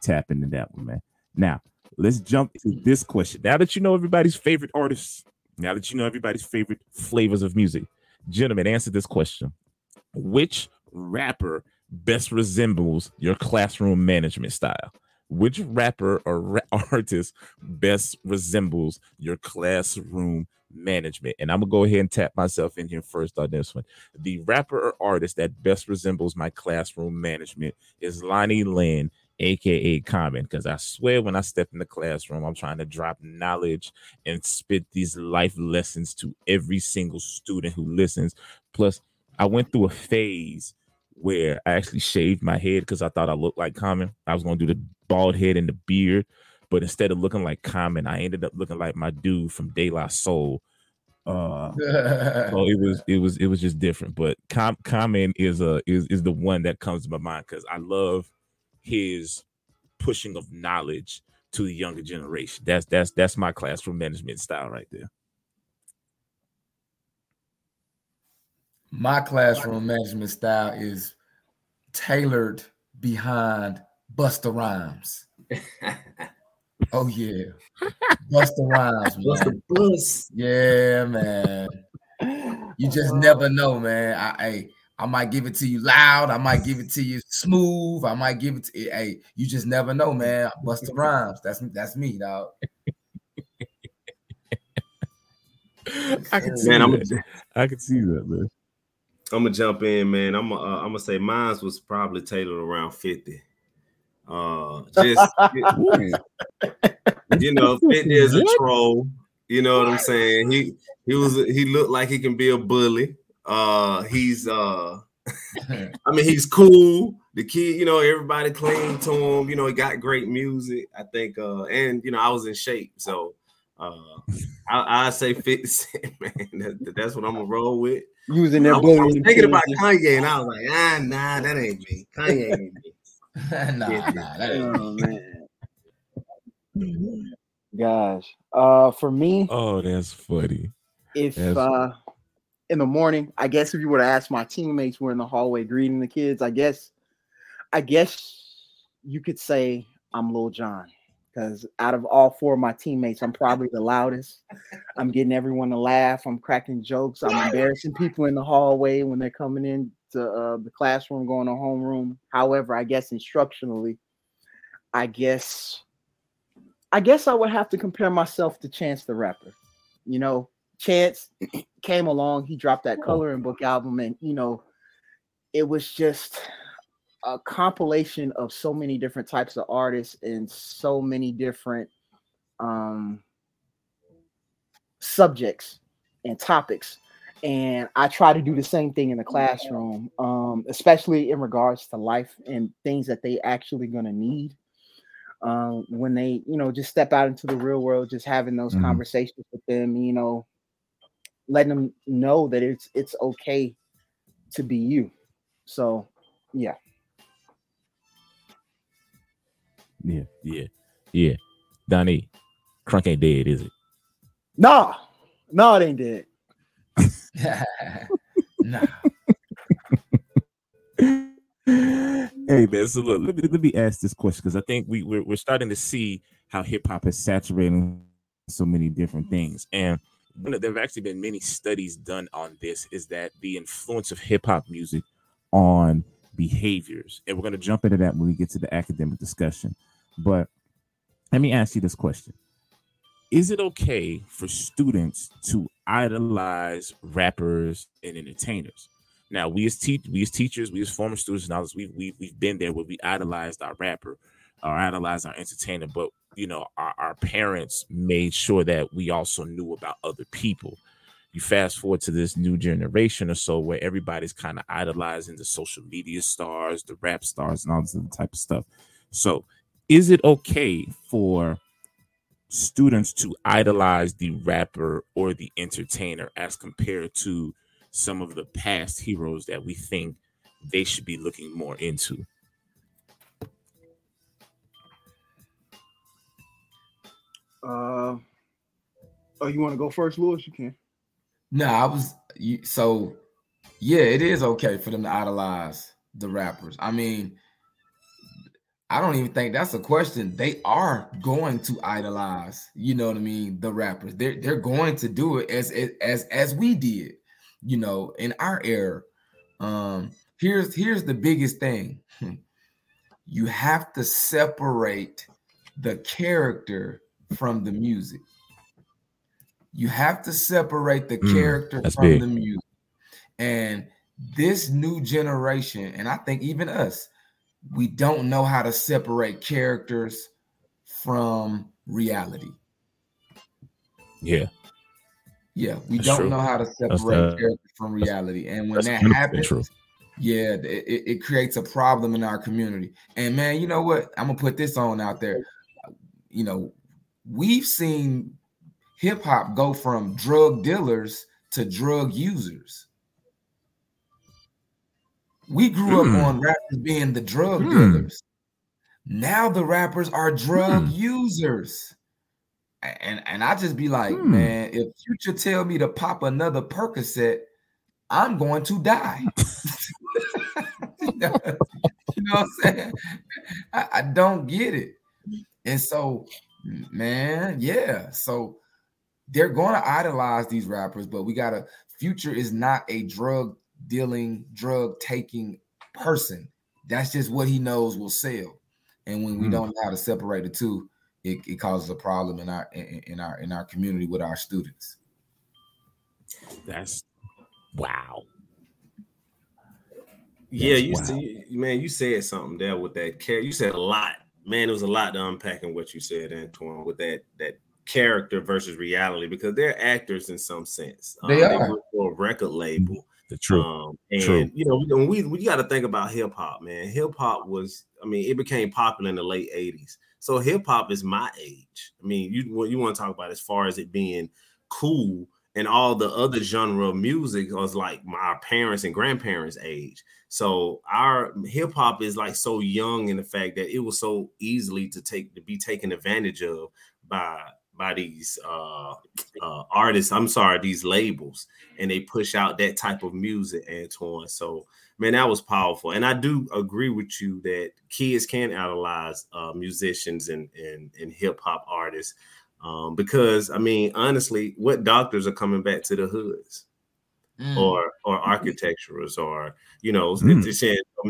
tap into that one, man. Now, let's jump to this question. Now that you know everybody's favorite artists, now that you know everybody's favorite flavors of music, gentlemen, answer this question. Which rapper best resembles your classroom management style? Which rapper or artist best resembles your classroom management? And I'm gonna go ahead and tap myself in here first on this one. The rapper or artist that best resembles my classroom management is Lonnie Lynn, aka Common, because I swear when I step in the classroom, I'm trying to drop knowledge and spit these life lessons to every single student who listens. Plus, I went through a phase where I actually shaved my head because I thought I looked like Common. I was gonna do the bald head and the beard, but instead of looking like Common, I ended up looking like my dude from De La Soul. So it was just different. But Common is the one that comes to my mind because I love his pushing of knowledge to the younger generation. That's my classroom management style right there. My classroom management style is tailored behind Busta Rhymes. Oh yeah, Busta Rhymes. Busta Bus. Yeah, man. You just never know, man. I might give it to you loud. I might give it to you smooth. I might give it to you. Hey, you just never know, man. Busta Rhymes. That's me, dog. I can see that, man. I'm gonna jump in, man. I'm gonna say mine was probably tailored around 50. Just you know, 50 is a troll. You know what I'm saying? He looked like he can be a bully. He's cool. The kid, you know, everybody clinged to him. You know, he got great music. I think, and you know, I was in shape, so. I say 50 Cent, man. That's what I'm gonna roll with. You was in that I was thinking about Kanye, and I was like, nah, that ain't me. Kanye ain't me. nah, that ain't me. Man. Gosh, for me. Oh, that's funny. If in the morning, I guess if you were to ask my teammates, we're in the hallway greeting the kids. I guess you could say I'm Lil Jon. Because out of all four of my teammates, I'm probably the loudest. I'm getting everyone to laugh. I'm cracking jokes. I'm embarrassing people in the hallway when they're coming in to the classroom, going to homeroom. However, I guess instructionally, I guess I would have to compare myself to Chance the Rapper. You know, Chance came along. He dropped that coloring book album, and you know, it was just a compilation of so many different types of artists and so many different subjects and topics. And I try to do the same thing in the classroom, especially in regards to life and things that they actually going to need when they, you know, just step out into the real world, just having those conversations with them, you know, letting them know that it's okay to be you. So, yeah. Yeah. Donnie, Crunk ain't dead, is it? No, it ain't dead. Nah. Hey man, so look, let me ask this question because I think we're starting to see how hip hop is saturating so many different things, and there have actually been many studies done on this. Is that the influence of hip hop music on behaviors, and we're going to jump into that when we get to the academic discussion. But let me ask you this question. Is it okay for students to idolize rappers and entertainers? Now, we as teachers, we as former students and others, we've been there where we idolized our rapper or idolized our entertainer, but, you know, our parents made sure that we also knew about other people. You fast forward to this new generation or so where everybody's kind of idolizing the social media stars, the rap stars, and all this other type of stuff. So is it okay for students to idolize the rapper or the entertainer as compared to some of the past heroes that we think they should be looking more into? You want to go first, Louis? You can. Yeah, it is okay for them to idolize the rappers. I mean, I don't even think that's a question. They are going to idolize, you know what I mean, the rappers. They're going to do it as we did, you know, in our era. Here's the biggest thing. you have to separate the character from the music. You have to separate the character from the music. And this new generation, and I think even us, we don't know how to separate characters from reality. Yeah, we don't know how to separate characters from reality. And when that happens, it creates a problem in our community. And man, you know what? I'm gonna put this on out there. You know, we've seen hip hop go from drug dealers to drug users. We grew up on rappers being the drug dealers. Now the rappers are drug users. And I just be like, man, if Future tell me to pop another Percocet, I'm going to die. You know what I'm saying? I don't get it. And so, man, so they're going to idolize these rappers, but we got to, Future is not a drug dealing, drug taking person. That's just what he knows will sell. And when we don't know how to separate the two, it causes a problem in our community with our students. That's wow. See, man, you said something there with that character. You said a lot, man. It was a lot to unpack in what you said, Antoine, with that character versus reality, because they're actors in some sense. They are. They work for a record label. The truth. You know, when we got to think about hip hop, man. Hip hop was, it became popular in the late 80s. So hip hop is my age. I mean, you want to talk about as far as it being cool, and all the other genre of music was like my parents' and grandparents' age. So our hip hop is like so young in the fact that it was so easily to be taken advantage of by these artists. I'm sorry, these labels, and they push out that type of music, Antoine. So, man, that was powerful. And I do agree with you that kids can idolize musicians and hip hop artists because, honestly, what doctors are coming back to the hoods or architecturals or,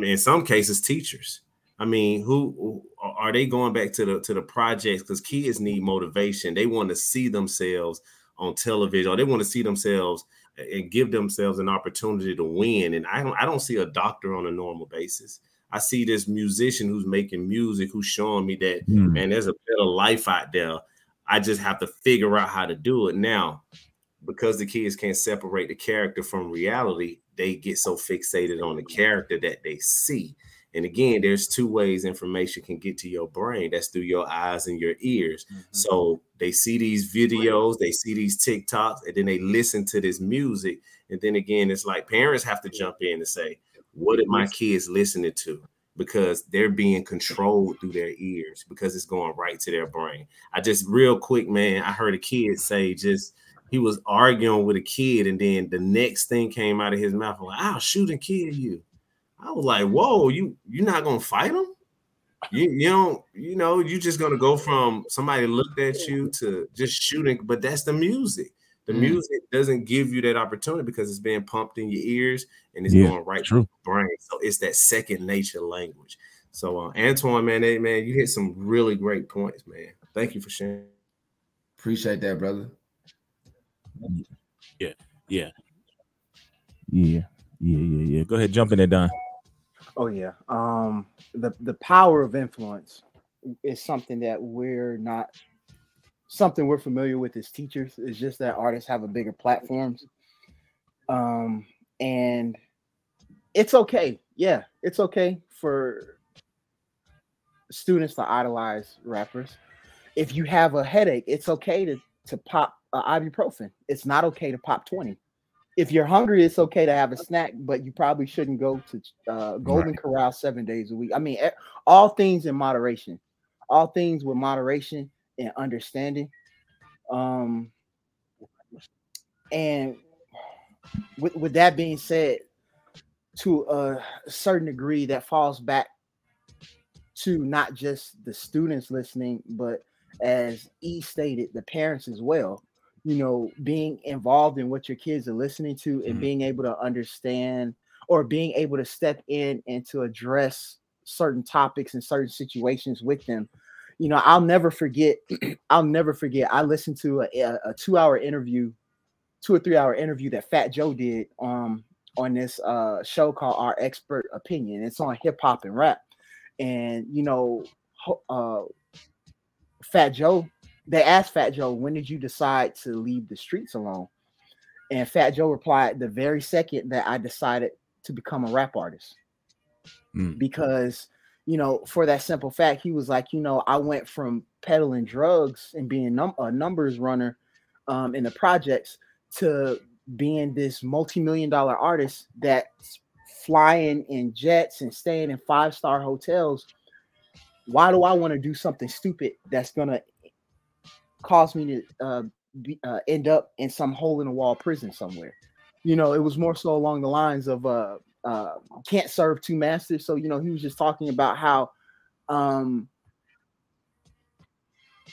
in some cases, teachers. Who are they going back to the projects? Because kids need motivation. They want to see themselves on television, or they want to see themselves and give themselves an opportunity to win. And I don't see a doctor on a normal basis. I see this musician who's making music, who's showing me that, man, there's a better life out there. I just have to figure out how to do it. Now, because the kids can't separate the character from reality, they get so fixated on the character that they see. And again, there's two ways information can get to your brain. That's through your eyes and your ears. Mm-hmm. So they see these videos, they see these TikToks, and then they listen to this music. And then again, it's like parents have to jump in and say, what are my kids listening to? Because they're being controlled through their ears because it's going right to their brain. I just real quick, man, I heard a kid say he was arguing with a kid. And then the next thing came out of his mouth, like, I'll shoot and kill you. I was like, whoa, you're not going to fight him? You're just going to go from somebody looked at you to just shooting. But that's the music. The music doesn't give you that opportunity because it's being pumped in your ears and it's going right to your brain. So it's that second nature language. So Antoine, man, you hit some really great points, man. Thank you for sharing. Appreciate that, brother. Yeah. Go ahead, jump in there, Don. Oh, yeah. The power of influence is something that we're familiar with as teachers. It's just that artists have a bigger platforms. And it's okay. Yeah, it's okay for students to idolize rappers. If you have a headache, it's okay to pop ibuprofen. It's not okay to pop 20. If you're hungry, it's okay to have a snack, but you probably shouldn't go to Golden Corral 7 days a week. All things in moderation, all things with moderation and understanding. And with that being said, to a certain degree, that falls back to not just the students listening, but as E stated, the parents as well. Being involved in what your kids are listening to and being able to understand or being able to step in and to address certain topics and certain situations with them. You know, I'll never forget. I listened to a 2 or 3 hour interview that Fat Joe did on this show called Our Expert Opinion. It's on hip hop and rap. And, you know, Fat Joe, they asked Fat Joe, when did you decide to leave the streets alone? And Fat Joe replied, the very second that I decided to become a rap artist. Because, you know, for that simple fact, he was like, you know, I went from peddling drugs and being a numbers runner in the projects to being this multi-million-dollar artist that's flying in jets and staying in 5-star hotels. Why do I want to do something stupid that's going to cause me to end up in some hole-in-the-wall prison somewhere? You know, it was more so along the lines of... can't serve two masters. So, you know, he was just talking about how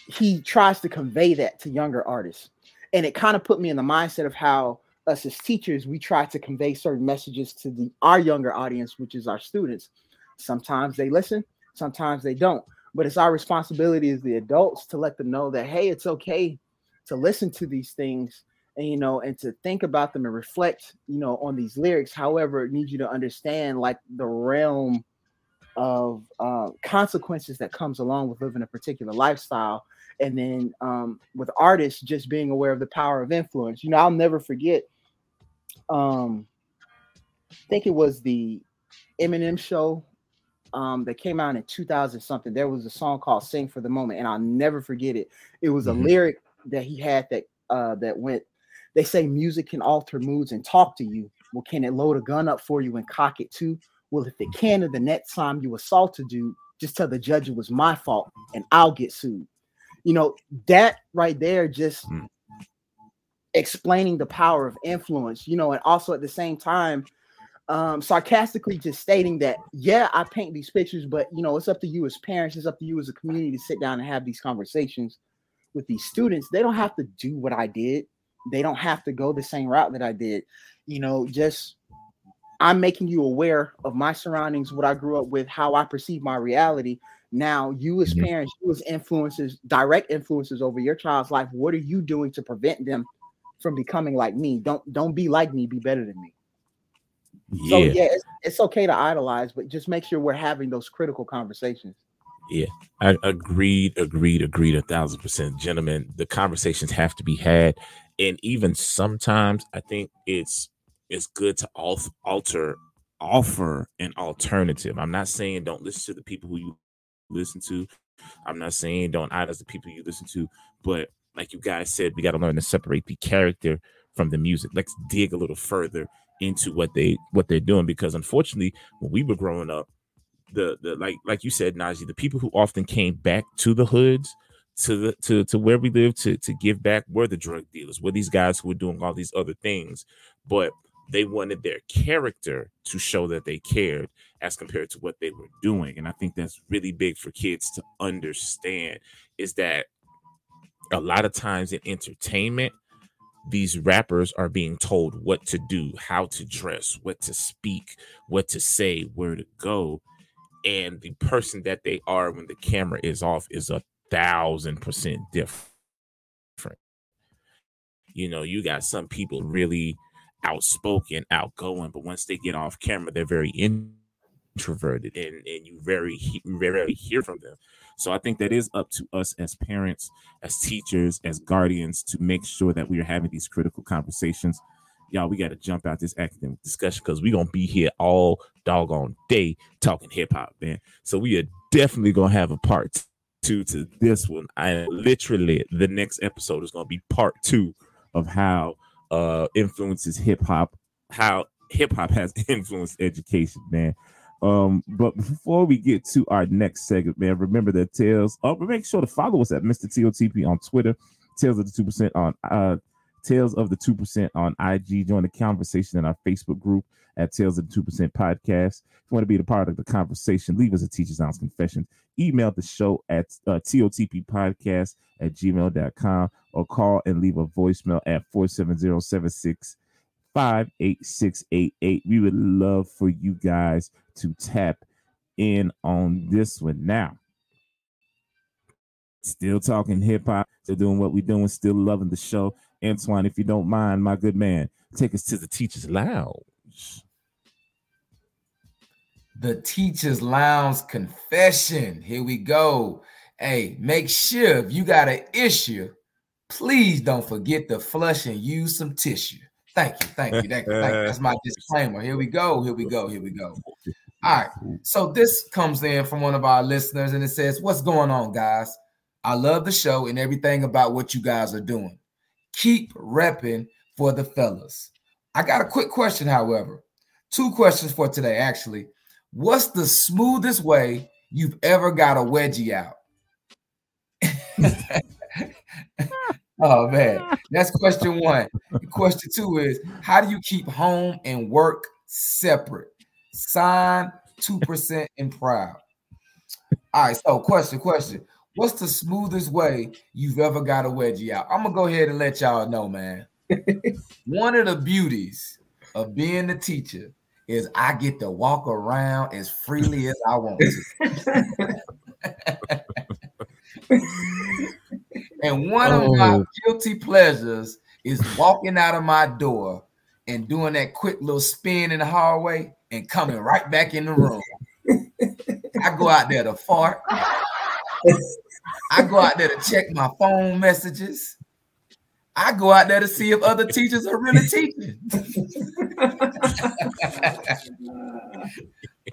he tries to convey that to younger artists. And it kind of put me in the mindset of how us as teachers, we try to convey certain messages to our younger audience, which is our students. Sometimes they listen, sometimes they don't. But it's our responsibility as the adults to let them know that, hey, it's okay to listen to these things. And, you know, and to think about them and reflect, you know, on these lyrics. However, it needs you to understand, like, the realm of consequences that comes along with living a particular lifestyle. And then with artists, just being aware of the power of influence. You know, I'll never forget, I think it was the Eminem show that came out in 2000 something. There was a song called Sing for the Moment, and I'll never forget it. It was a lyric that he had that went, they say music can alter moods and talk to you. Well, can it load a gun up for you and cock it too? Well, if it can, or the next time you assault a dude, just tell the judge it was my fault and I'll get sued. You know, that right there, just explaining the power of influence, you know, and also at the same time, sarcastically just stating that, yeah, I paint these pictures, but, you know, it's up to you as parents, it's up to you as a community to sit down and have these conversations with these students. They don't have to do what I did. They don't have to go the same route that I did. You know, just I'm making you aware of my surroundings, what I grew up with, how I perceive my reality. Now, you as parents, you as influencers, direct influences over your child's life, what are you doing to prevent them from becoming like me? Don't be like me, be better than me. Yeah. So yeah, it's okay to idolize, but just make sure we're having those critical conversations. Yeah, I agreed 1,000%. Gentlemen, the conversations have to be had. And even sometimes I think it's good to offer an alternative. I'm not saying don't listen to the people who you listen to. I'm not saying don't idolize the people you listen to. But like you guys said, we got to learn to separate the character from the music. Let's dig a little further into what they're doing, because unfortunately, when we were growing up, like you said, Najee, the people who often came back to the hoods, to where we live, to give back, were the drug dealers, were these guys who were doing all these other things, but they wanted their character to show that they cared as compared to what they were doing. And I think that's really big for kids to understand, is that a lot of times in entertainment, these rappers are being told what to do, how to dress, what to speak, what to say, where to go. And the person that they are when the camera is off is 1,000% different. You know, you got some people really outspoken, outgoing, but once they get off camera, they're very introverted, and you very rarely hear from them. So I think that is up to us as parents, as teachers, as guardians, to make sure that we are having these critical conversations. Y'all, we got to jump out this academic discussion, because we're going to be here all doggone day talking hip hop, man. So we are definitely going to have a part two to this one. I literally, the next episode is going to be part two of how influences hip hop, how hip hop has influenced education, man. But before we get to our next segment, man, remember that Tales up. Make sure to follow us at Mr. TOTP on Twitter, Tales of the 2% on Tales of the 2% on IG. Join the conversation in our Facebook group at Tales of the 2% Podcast. If you want to be a part of the conversation, leave us a Teacher's Ounce Confession. Email the show at totppodcast@gmail.com, or call and leave a voicemail at 470-765-8688. We would love for you guys to tap in on this one. Now, still talking hip-hop, still doing what we're doing, still loving the show. Antoine, if you don't mind, my good man, take us to the Teacher's Lounge. The Teacher's Lounge confession. Here we go. Hey, make sure if you got an issue, please don't forget to flush and use some tissue. Thank you. That's my disclaimer. Here we go. All right. So this comes in from one of our listeners, and it says, what's going on, guys? I love the show and everything about what you guys are doing. Keep repping for the fellas. I got a quick question, however. Two questions for today, actually. What's the smoothest way you've ever got a wedgie out? Oh, man. That's question one. Question two is, how do you keep home and work separate? Sign 2% and proud. All right, so question. What's the smoothest way you've ever got a wedgie out? I'm going to go ahead and let y'all know, man. One of the beauties of being a teacher is I get to walk around as freely as I want to. And one of my guilty pleasures is walking out of my door and doing that quick little spin in the hallway and coming right back in the room. I go out there to fart. I go out there to check my phone messages. I go out there to see if other teachers are really teaching.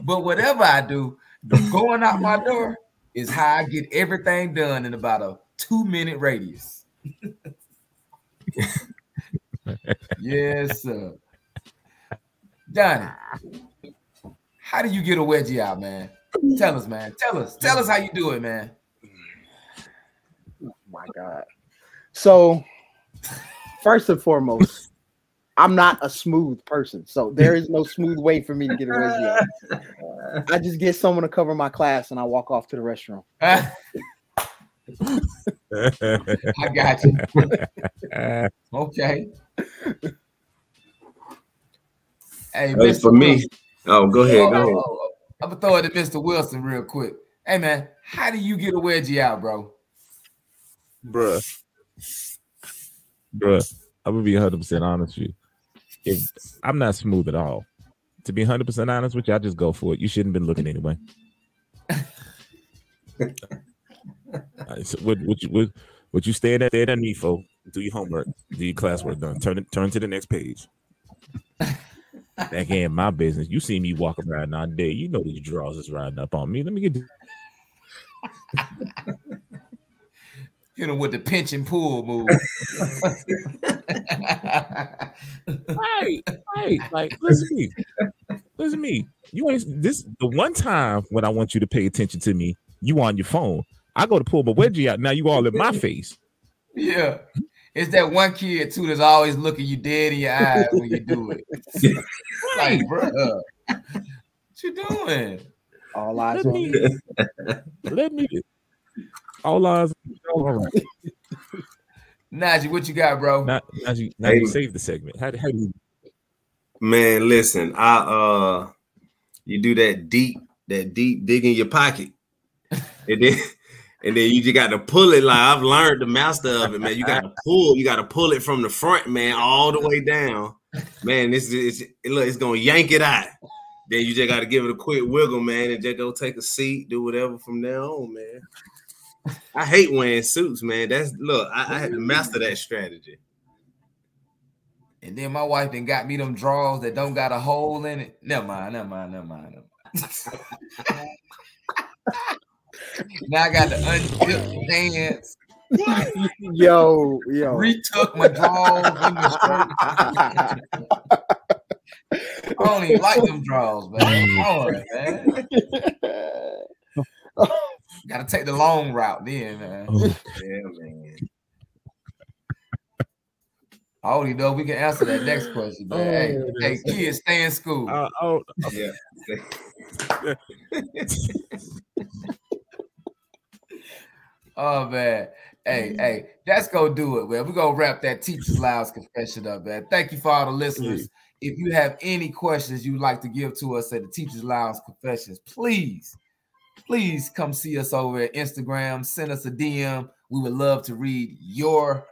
But whatever I do, going out my door is how I get everything done in about a 2-minute radius. Yes, sir. Donnie, how do you get a wedgie out, man? Tell us, man. Tell us how you do it, man. Oh, my God. So, first and foremost, I'm not a smooth person, so there is no smooth way for me to get a wedgie out. I just get someone to cover my class, and I walk off to the restroom. I got you. Okay. Hey, Mr. For me. Wilson. Oh, go ahead. I'm gonna throw it at Mr. Wilson real quick. Hey, man, how do you get a wedgie out, bro? Bruh, I'm gonna be 100% honest with you. If I'm not smooth at all, to be 100% honest with you, I just go for it. You shouldn't have been looking anyway. So what you stand there at me for? Do your homework, do your classwork done. Turn to the next page. That ain't my business. You see me walking around all day. You know these draws is riding up on me. Let me get this. You know, with the pinch and pull move. Right. Like, listen to me. You ain't this the one time when I want you to pay attention to me. You on your phone. I go to pull my wedgie out. Now you all in my face. Yeah. It's that one kid, too, that's always looking you dead in your eyes when you do it. Like, bro, what you doing? All eyes on me. All eyes on me. Najee, what you got, bro? Najee, save the segment. How do you... Man, listen, I you do that deep dig in your pocket. And then you just got to pull it. Like, I've learned the master of it, man. You got to pull it from the front, man, all the way down. Man, it's going to yank it out. Then you just got to give it a quick wiggle, man, and just go take a seat, do whatever from there on, man. I hate wearing suits, man. I had to master that strategy. And then my wife done got me them drawers that don't got a hole in it. Never mind. Now I got to unzip pants. Yo. Retuck my drawers in the shirt. I don't even like them drawers, man. Gotta take the long route then, man. Oh. Yeah, man. I already know we can answer that next question, man. Hey, kids, stay in school. Yeah. Oh man, Hey, that's gonna do it, man. We're gonna wrap that Teachers Lives confession up, man. Thank you for all the listeners. If you have any questions you'd like to give to us at the Teachers Lives Confessions, please come see us over at Instagram. Send us a DM. We would love to read your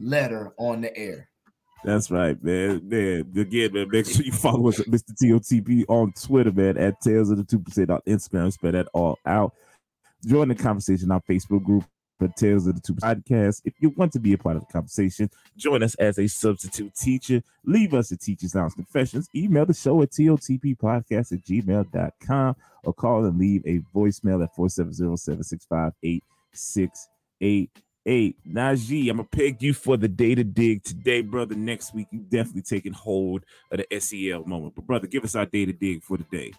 letter on the air. That's right, man. Again, man, make sure you follow us at Mr. TOTP on Twitter, man, at Tales of the 2% on Instagram. Spell that all out. Join the conversation on Facebook group for Tales of the 2 Podcast. If you want to be a part of the conversation, join us as a substitute teacher. Leave us at Teachers Lounge Confessions. Email the show at totppodcast@gmail.com or call and leave a voicemail at 470-765-8688. Najee, I'm going to peg you for the day to dig today, brother. Next week, you definitely taking hold of the SEL moment. But, brother, give us our day to dig for the day.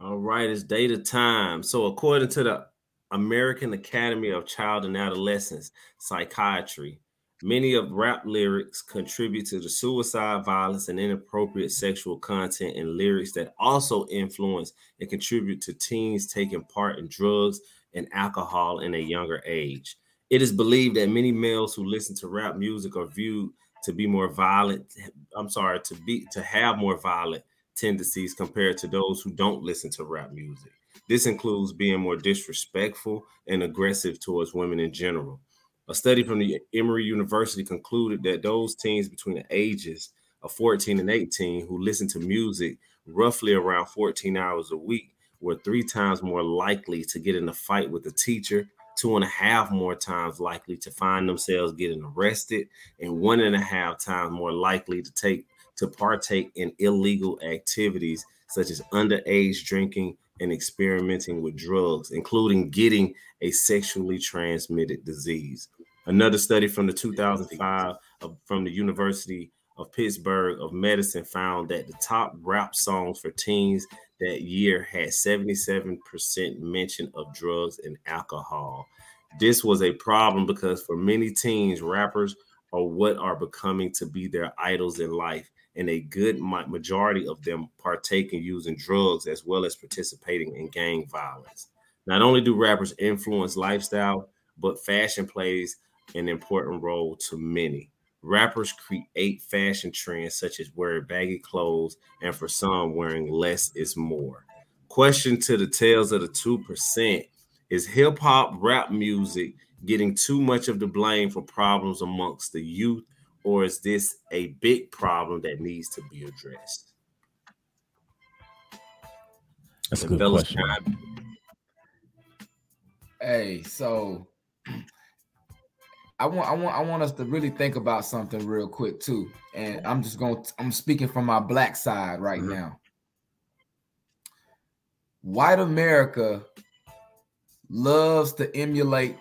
All right, it's data time. So according to the American Academy of Child and Adolescent Psychiatry, many of rap lyrics contribute to the suicide, violence, and inappropriate sexual content in lyrics that also influence and contribute to teens taking part in drugs and alcohol in a younger age. It is believed that many males who listen to rap music are viewed to be more violent. to have more violent tendencies compared to those who don't listen to rap music. This includes being more disrespectful and aggressive towards women in general. A study from the Emory University concluded that those teens between the ages of 14 and 18 who listened to music roughly around 14 hours a week were 3 times more likely to get in a fight with a teacher, 2.5 more times likely to find themselves getting arrested, and 1.5 times more likely to partake in illegal activities such as underage drinking and experimenting with drugs, including getting a sexually transmitted disease. Another study from 2005 from the University of Pittsburgh of Medicine found that the top rap songs for teens that year had 77% mention of drugs and alcohol. This was a problem because for many teens, rappers are what are becoming to be their idols in life, and a good majority of them partake in using drugs as well as participating in gang violence. Not only do rappers influence lifestyle, but fashion plays an important role to many. Rappers create fashion trends such as wearing baggy clothes and for some wearing less is more. Question to the Tales of the 2% is hip-hop rap music getting too much of the blame for problems amongst the youth, or is this a big problem that needs to be addressed? That's a good question. Hey, so I want us to really think about something real quick too, and I'm speaking from my black side right now. White America loves to emulate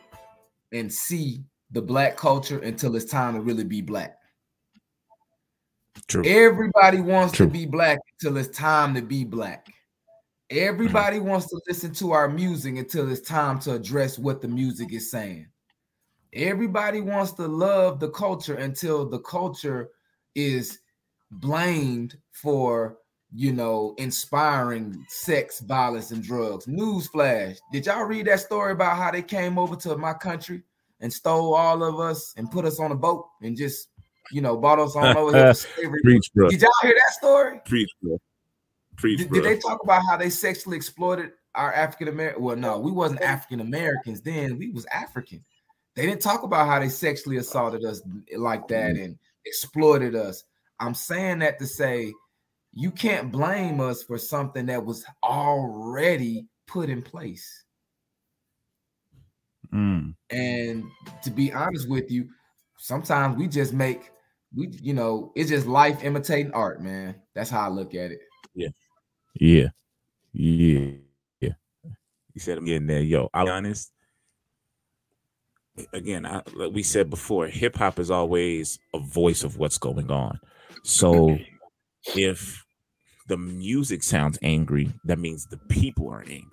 and see the black culture until it's time to really be black. True. Everybody wants to be black until it's time to be black. Everybody wants to listen to our music until it's time to address what the music is saying. Everybody wants to love the culture until the culture is blamed for, inspiring sex, violence, and drugs. Newsflash. Did y'all read that story about how they came over to my country and stole all of us and put us on a boat and just, bought us on over here to slavery? Preach, bro. Did y'all hear that story? Preach, bro. Preach, did they talk about how they sexually exploited our African American? Well, no, we wasn't African Americans then. We was African. They didn't talk about how they sexually assaulted us like that and exploited us. I'm saying that to say, you can't blame us for something that was already put in place. And to be honest with you, sometimes we just it's just life imitating art, man. That's how I look at it. Yeah. You said I'm getting there, yo. I'll be honest. Again, like we said before, hip hop is always a voice of what's going on. So if the music sounds angry, that means the people are angry.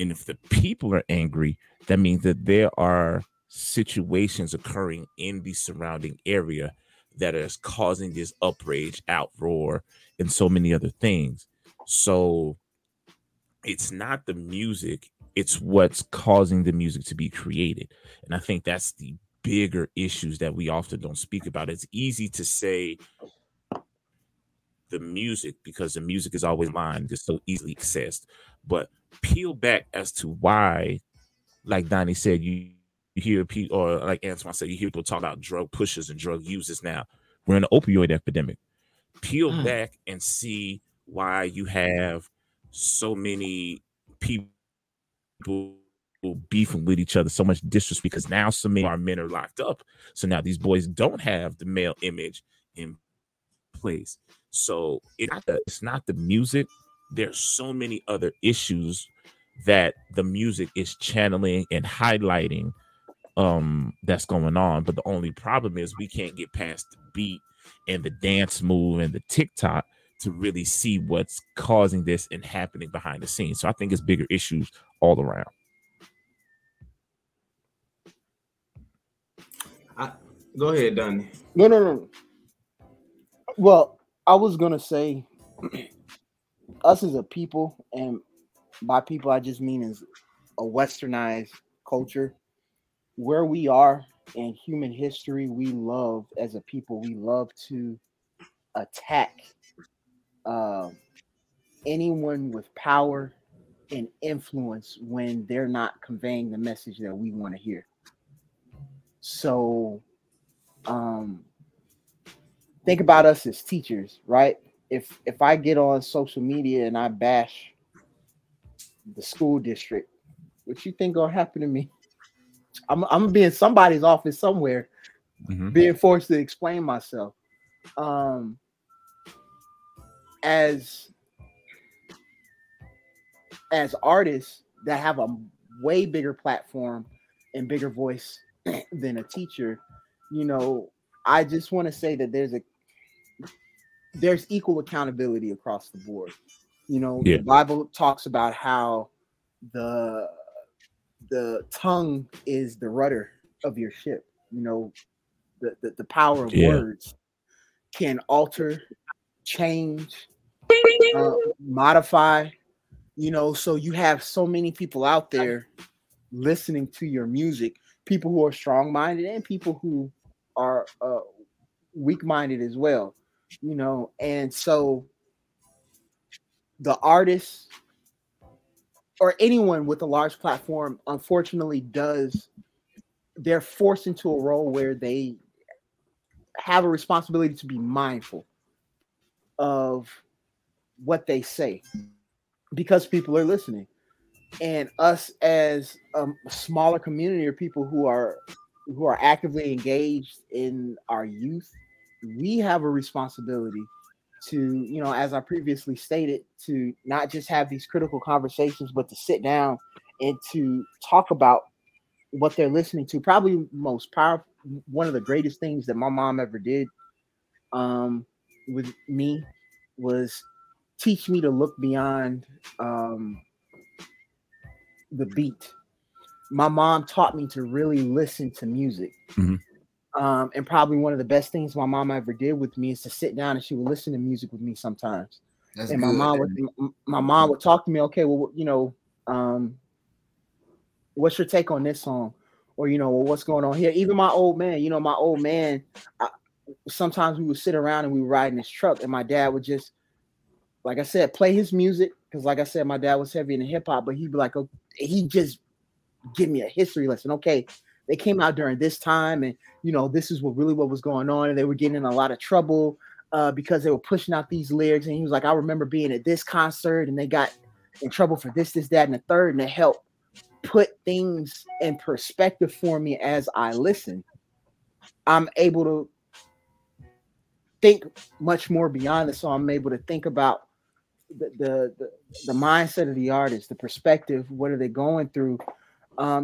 And if the people are angry, that means that there are situations occurring in the surrounding area that is causing this outrage, outroar, and so many other things. So it's not the music, It's what's causing the music to be created. And I think that's the bigger issues that we often don't speak about. It's easy to say the music because the music is always mined, it's so easily accessed. But peel back as to why, like Donnie said, you hear people, or like Antoine said, you hear people talk about drug pushers and drug users now. We're in an opioid epidemic. Peel back and see why you have so many people beefing with each other, so much distrust, because now so many of our men are locked up. So now these boys don't have the male image in place. So it's not the music. There's so many other issues that the music is channeling and highlighting that's going on. But the only problem is we can't get past the beat and the dance move and the TikTok to really see what's causing this and happening behind the scenes. So I think it's bigger issues all around. Go ahead, Donnie. No. Well, I was going to say us as a people, and by people I just mean is a westernized culture, where we are in human history, we love, as a people, we love to attack anyone with power and influence when they're not conveying the message that we want to hear. So think about us as teachers, right? If I get on social media and I bash the school district, what you think gonna happen to me? I'm gonna be in somebody's office somewhere, being forced to explain myself. As artists that have a way bigger platform and bigger voice than a teacher, you know, I just want to say that there's equal accountability across the board. You know, yeah. The Bible talks about how the tongue is the rudder of your ship. You know, the power of words can alter, change, modify, you know. So you have so many people out there listening to your music, people who are strong-minded and people who are weak-minded as well, you know. And so the artists or anyone with a large platform, unfortunately, they're forced into a role where they have a responsibility to be mindful of what they say because people are listening. And us as a smaller community of people who are actively engaged in our youth, we have a responsibility to, you know, as I previously stated, to not just have these critical conversations, but to sit down and to talk about what they're listening to. Probably most powerful, one of the greatest things that my mom ever did with me was teach me to look beyond the beat. My mom taught me to really listen to music. And probably one of the best things my mom ever did with me is to sit down and she would listen to music with me sometimes. That's and my good. my mom would talk to me, okay, well, you know, what's your take on this song? Or, you know, well, what's going on here? Even my old man, sometimes we would sit around and we would ride in his truck and my dad would just, like I said, play his music. Because like I said, my dad was heavy into hip hop, but he'd be like, oh, he'd just give me a history lesson. Okay, they came out during this time and, you know, this is what was going on. And they were getting in a lot of trouble because they were pushing out these lyrics. And he was like, I remember being at this concert and they got in trouble for this, this, that, and the third. And it helped put things in perspective for me as I listen. I'm able to think much more beyond this. So I'm able to think about the mindset of the artist, the perspective, what are they going through?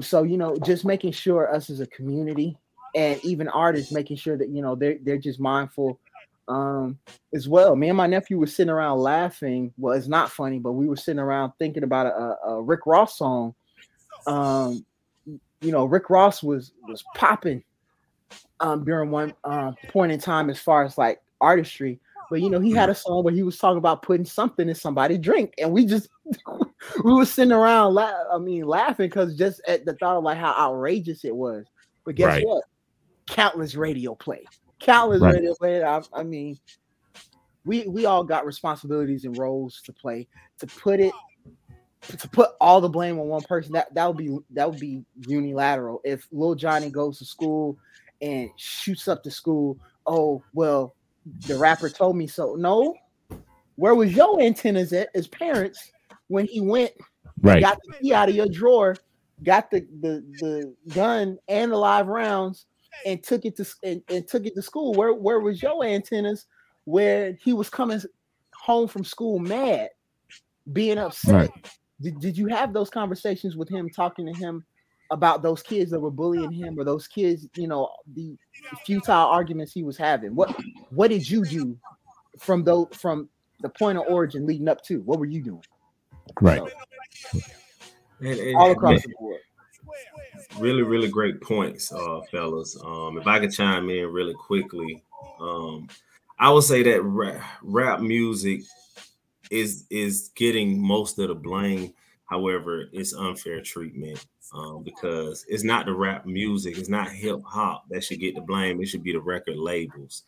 So, you know, just making sure us as a community and even artists making sure that, you know, they're just mindful as well. Me and my nephew were sitting around laughing. Well, it's not funny, but we were sitting around thinking about a Rick Ross song. You know, Rick Ross was popping during one point in time as far as like artistry. But, you know, he had a song where he was talking about putting something in somebody's drink. And we just we were sitting around laughing because just at the thought of like how outrageous it was. But guess what? Countless radio plays. Radio plays. I mean, we all got responsibilities and roles to play. To put all the blame on one person, that would be unilateral. If Lil Johnny goes to school and shoots up the school, oh well, the rapper told me so. No, where was your antennas at as parents when he went, got the key out of your drawer, got the gun and the live rounds, and took it to school? Where was your antennas where he was coming home from school mad, being upset? Did you have those conversations with him, talking to him about those kids that were bullying him, or those kids, you know, the futile arguments he was having? What did you do from the point of origin leading up to? What were you doing? So, all across the board. Really, really great points, fellas. If I could chime in really quickly, I would say that rap music is getting most of the blame. However, it's unfair treatment because it's not the rap music, it's not hip hop that should get the blame. It should be the record labels.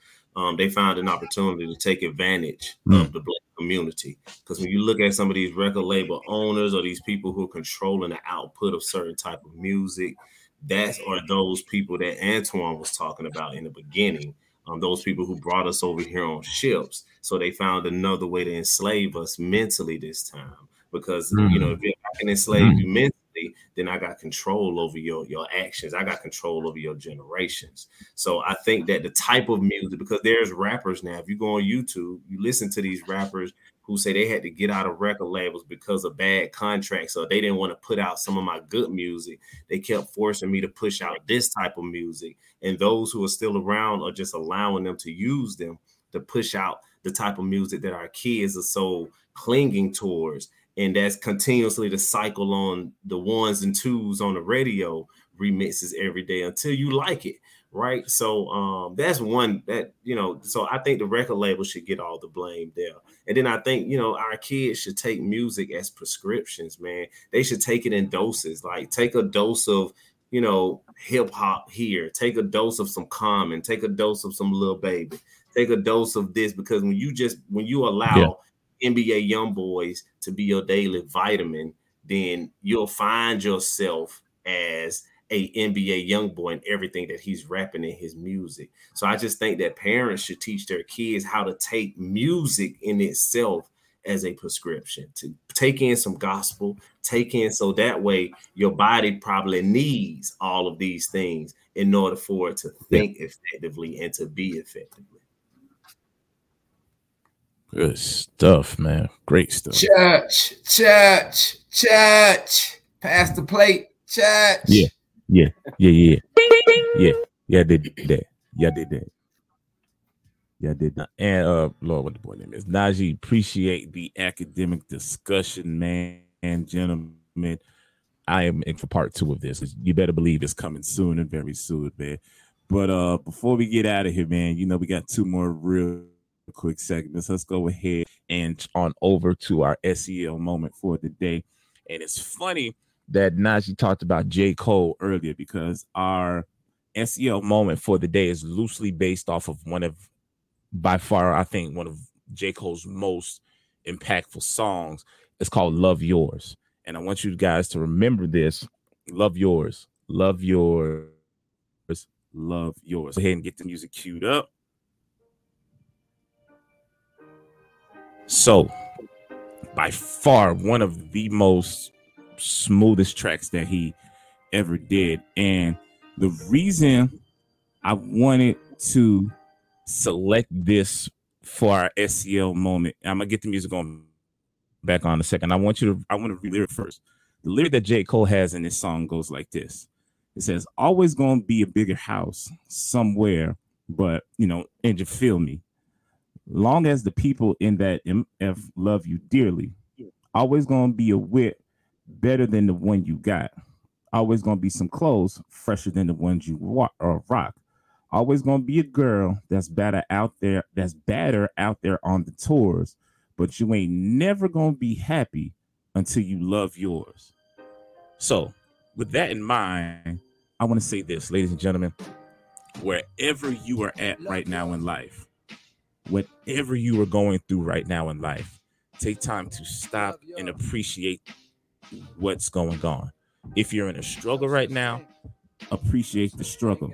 They found an opportunity to take advantage of the black community, because when you look at some of these record label owners or these people who are controlling the output of certain type of music, that's are those people that Antoine was talking about in the beginning. Those people who brought us over here on ships. So they found another way to enslave us mentally this time, because, you know, if I can enslave you mentally, then I got control over your actions. I got control over your generations. So I think that the type of music, because there's rappers now, if you go on YouTube, you listen to these rappers who say they had to get out of record labels because of bad contracts, so they didn't want to put out some of my good music. They kept forcing me to push out this type of music. And those who are still around are just allowing them to use them to push out the type of music that our kids are so clinging towards. And that's continuously the cycle on the ones and twos on the radio remixes every day until you like it. Right. So that's one that, you know, so I think the record label should get all the blame there. And then I think, you know, our kids should take music as prescriptions, man. They should take it in doses, like take a dose of, you know, hip hop here, take a dose of some Common, take a dose of some Lil Baby, take a dose of this, because when you allow NBA young boys to be your daily vitamin, then you'll find yourself as a NBA young boy and everything that he's rapping in his music. So I just think that parents should teach their kids how to take music in itself as a prescription, to take in some gospel, so that way your body probably needs all of these things in order for it to think effectively and to be effectively. Good stuff, man. Great stuff. Church. Pass the plate. Church. Yeah. Y'all did that. Y'all did not. And Lord, what the boy name is? Najee, appreciate the academic discussion, man. And gentlemen, I am in for part two of this. You better believe it's coming soon and very soon, man. But before we get out of here, man, you know, we got two more real quick segments. Let's go ahead and on over to our SEL moment for the day. And it's funny that Najee talked about J. Cole earlier, because our SEL moment for the day is loosely based off of one of J. Cole's most impactful songs. It's called Love Yours. And I want you guys to remember this. Love Yours. Love Yours. Love Yours. Go ahead and get the music queued up. So, by far, one of the most smoothest tracks that he ever did. And the reason I wanted to select this for our SEL moment, I'm gonna get the music on back on in a second. I want to read the lyric first. The lyric that J. Cole has in this song goes like this. It says, always gonna be a bigger house somewhere, but you know, and you feel me. Long as the people in that MF love you dearly, always gonna be a whip better than the one you got. Always gonna be some clothes fresher than the ones you rock. Always gonna be a girl that's better out there on the tours, but you ain't never gonna be happy until you love yours. So with that in mind, I want to say this, ladies and gentlemen, wherever you are at right now in life, whatever you are going through right now in life, take time to stop and appreciate what's going on. If you're in a struggle right now, appreciate the struggle.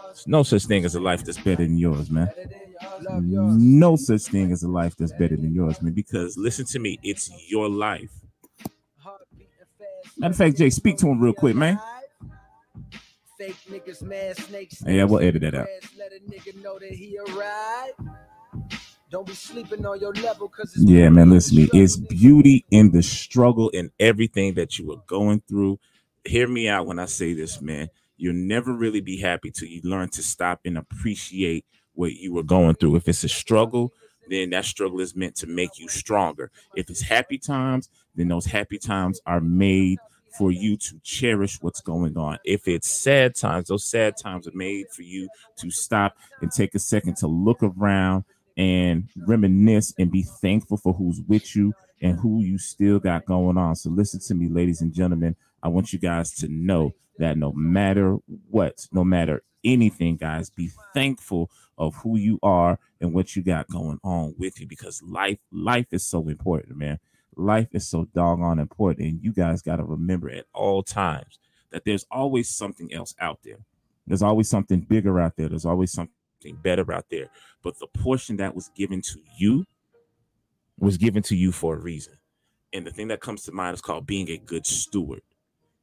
There's no such thing as a life that's better than yours, man. No such thing as a life that's better than yours, man, because listen to me, it's your life. Matter of fact, Jay, speak to him real quick, man. Fake niggas, mad snakes. Yeah, we'll edit that out. Let a nigga know that he arrived. Don't be sleeping on your level, cause it's yeah, man. Listen to me. It's beauty in the struggle and everything that you are going through. Hear me out when I say this, man. You'll never really be happy till you learn to stop and appreciate what you were going through. If it's a struggle, then that struggle is meant to make you stronger. If it's happy times, then those happy times are made for you to cherish what's going on. If it's sad times, those sad times are made for you to stop and take a second to look around and reminisce and be thankful for who's with you and who you still got going on. So listen to me, ladies and gentlemen, I want you guys to know that no matter what, no matter anything, guys, be thankful of who you are and what you got going on with you, because life is so important, man. Life is so doggone important, and you guys got to remember at all times that there's always something else out there. There's always something bigger out there. There's always something better out there. But the portion that was given to you for a reason. And the thing that comes to mind is called being a good steward.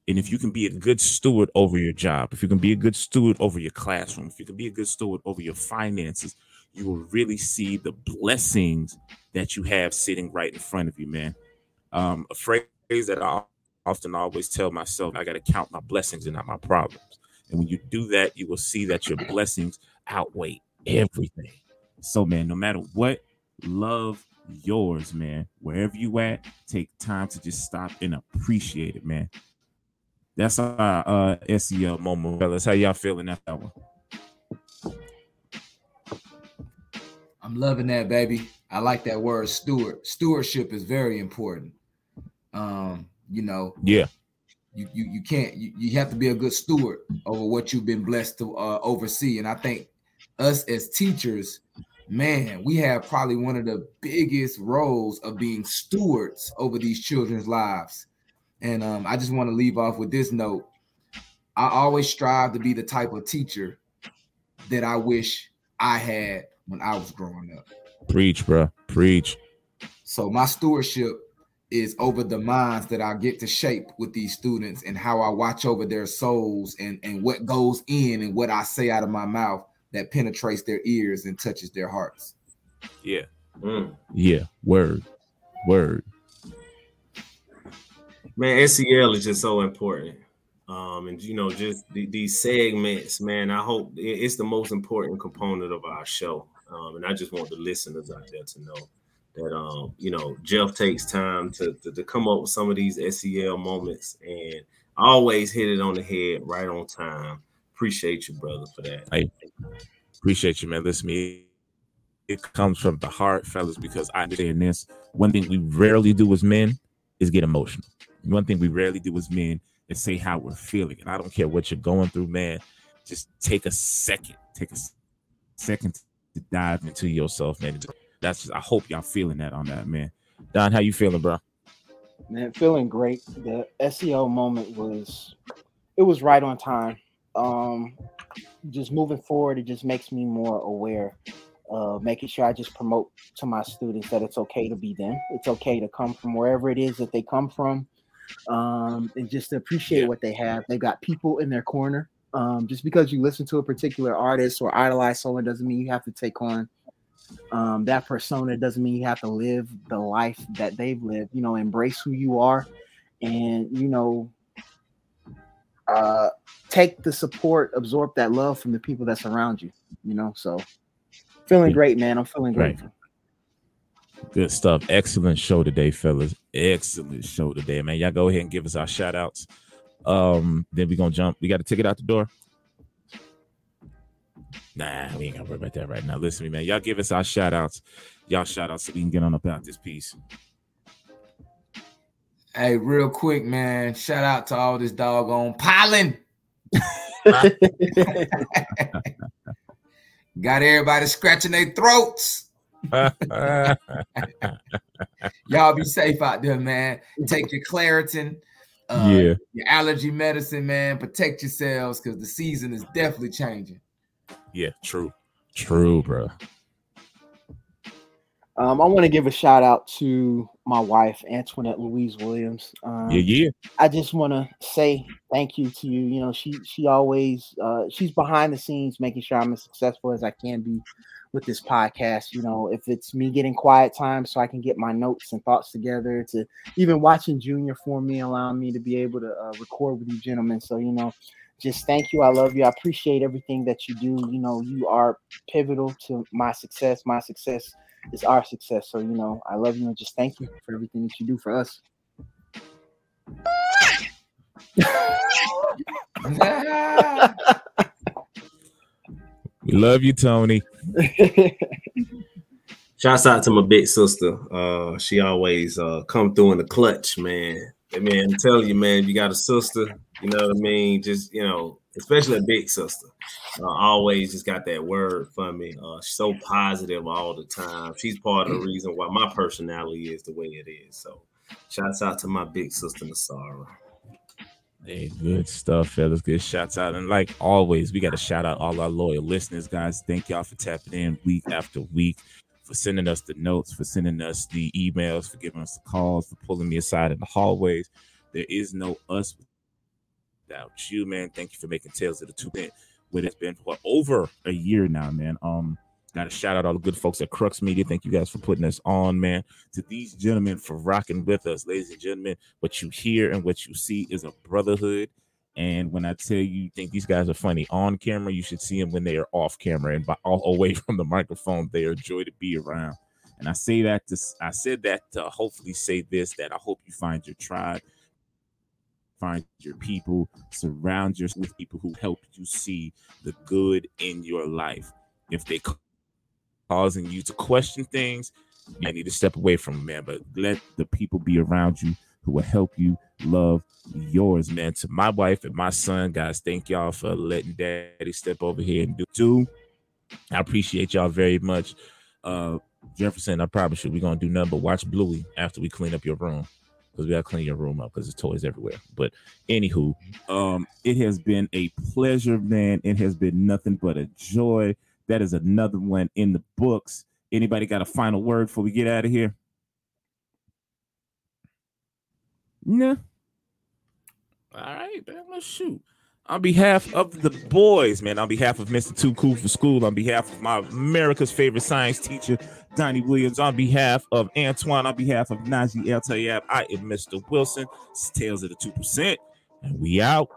And if you can be a good steward over your job, if you can be a good steward over your classroom, if you can be a good steward over your finances, you will really see the blessings that you have sitting right in front of you, man. A phrase that I often always tell myself, I got to count my blessings and not my problems. And when you do that, you will see that your blessings outweigh everything. So, man, no matter what, love yours, man. Wherever you at, take time to just stop and appreciate it, man. That's our SEL moment, fellas. How y'all feeling after that one? I'm loving that, baby. I like that word, steward. Stewardship is very important. You know, yeah. You can't. You have to be a good steward over what you've been blessed to oversee. And I think us as teachers, man, we have probably one of the biggest roles of being stewards over these children's lives. And I just want to leave off with this note. I always strive to be the type of teacher that I wish I had when I was growing up. Preach, bro. Preach. So my stewardship is over the minds that I get to shape with these students and how I watch over their souls and what goes in and what I say out of my mouth that penetrates their ears and touches their hearts. Yeah. Mm. Yeah. Word. Man, SEL is just so important. And, you know, just these segments, man, I hope it's the most important component of our show. And I just want the listeners out there to know that, you know, Jeff takes time to come up with some of these SEL moments and always hit it on the head right on time. Appreciate you, brother, for that. I appreciate you, man. Listen to me. It comes from the heart, fellas, because I understand this. One thing we rarely do as men is get emotional. One thing we rarely do as men is say how we're feeling. And I don't care what you're going through, man. Just take a second to dive into yourself, man. That's just, I hope y'all feeling that on that, man. Don, how you feeling, bro? Man, feeling great. The SEL moment was right on time. Just moving forward, it just makes me more aware. Making sure I just promote to my students that it's okay to be them. It's okay to come from wherever it is that they come from. And just to appreciate what they have. They got people in their corner. Just because you listen to a particular artist or idolize someone doesn't mean you have to take on that persona. Doesn't mean you have to live the life that they've lived. You know, embrace who you are, and you know, take the support, absorb that love from the people that's around you. You know, so feeling great, man. I'm feeling great. Right. Good stuff. Excellent show today, fellas. Excellent show today, man. Y'all go ahead and give us our shout outs. Then we're going to jump. We got a ticket out the door. Nah, we ain't going to worry about that right now. Listen to me, man. Y'all give us our shout outs. Y'all shout outs so we can get on about this piece. Hey, real quick, man, shout out to all this doggone piling. Got everybody scratching their throats. Y'all be safe out there, man. Take your Claritin, your allergy medicine, man. Protect yourselves because the season is definitely changing. Yeah, true, bro. I want to give a shout out to my wife, Antoinette Louise Williams. I just want to say thank you to you. You know, she always she's behind the scenes making sure I'm as successful as I can be with this podcast. You know, if it's me getting quiet time so I can get my notes and thoughts together, to even watching Junior for me, allowing me to be able to record with you gentlemen. So, you know, just thank you. I love you. I appreciate everything that you do. You know, you are pivotal to my success. My success is our success. So, you know, I love you and just thank you for everything that you do for us. We love you, Tony. Shouts out to my big sister. She always come through in the clutch, man. And man, I'm telling you, man, if you got a sister, you know what I mean? Just, you know, especially a big sister. Always just got that word for me. She's so positive all the time. She's part of the reason why my personality is the way it is. So shouts out to my big sister, Nasara. Hey, good stuff, fellas. Good shouts out. And like always, we got to shout out all our loyal listeners, guys. Thank y'all for tapping in week after week, for sending us the notes, for sending us the emails, for giving us the calls, for pulling me aside in the hallways. There is no us without you, man. Thank you for making Tales of the Two-Bit what it's been for over a year now, man. Got to shout out all the good folks at Crux Media. Thank you guys for putting us on, man. To these gentlemen for rocking with us, ladies and gentlemen. What you hear and what you see is a brotherhood. And when I tell you, think these guys are funny on camera, you should see them when they are off camera and by all away from the microphone. They are a joy to be around. And I say that to, I said that to hopefully say this, that I hope you find your tribe, find your people, surround yourself with people who help you see the good in your life. If they causing you to question things, you need to step away from them, man. But let the people be around you who will help you love yours, man. To my wife and my son, guys, thank y'all for letting daddy step over here and do too. I appreciate y'all very much. Jefferson, I promise you, we're going to do nothing but watch Bluey after we clean up your room, because we got to clean your room up because there's toys everywhere. But anywho, it has been a pleasure, man. It has been nothing but a joy. That is another one in the books. Anybody got a final word before we get out of here? No. All right, man, let's shoot. On behalf of the boys, man, on behalf of Mr. Too Cool for School, on behalf of my America's favorite science teacher, Donnie Williams, on behalf of Antoine, on behalf of Najee El Tayab, I am Mr. Wilson. It's Tales of the 2%, and we out.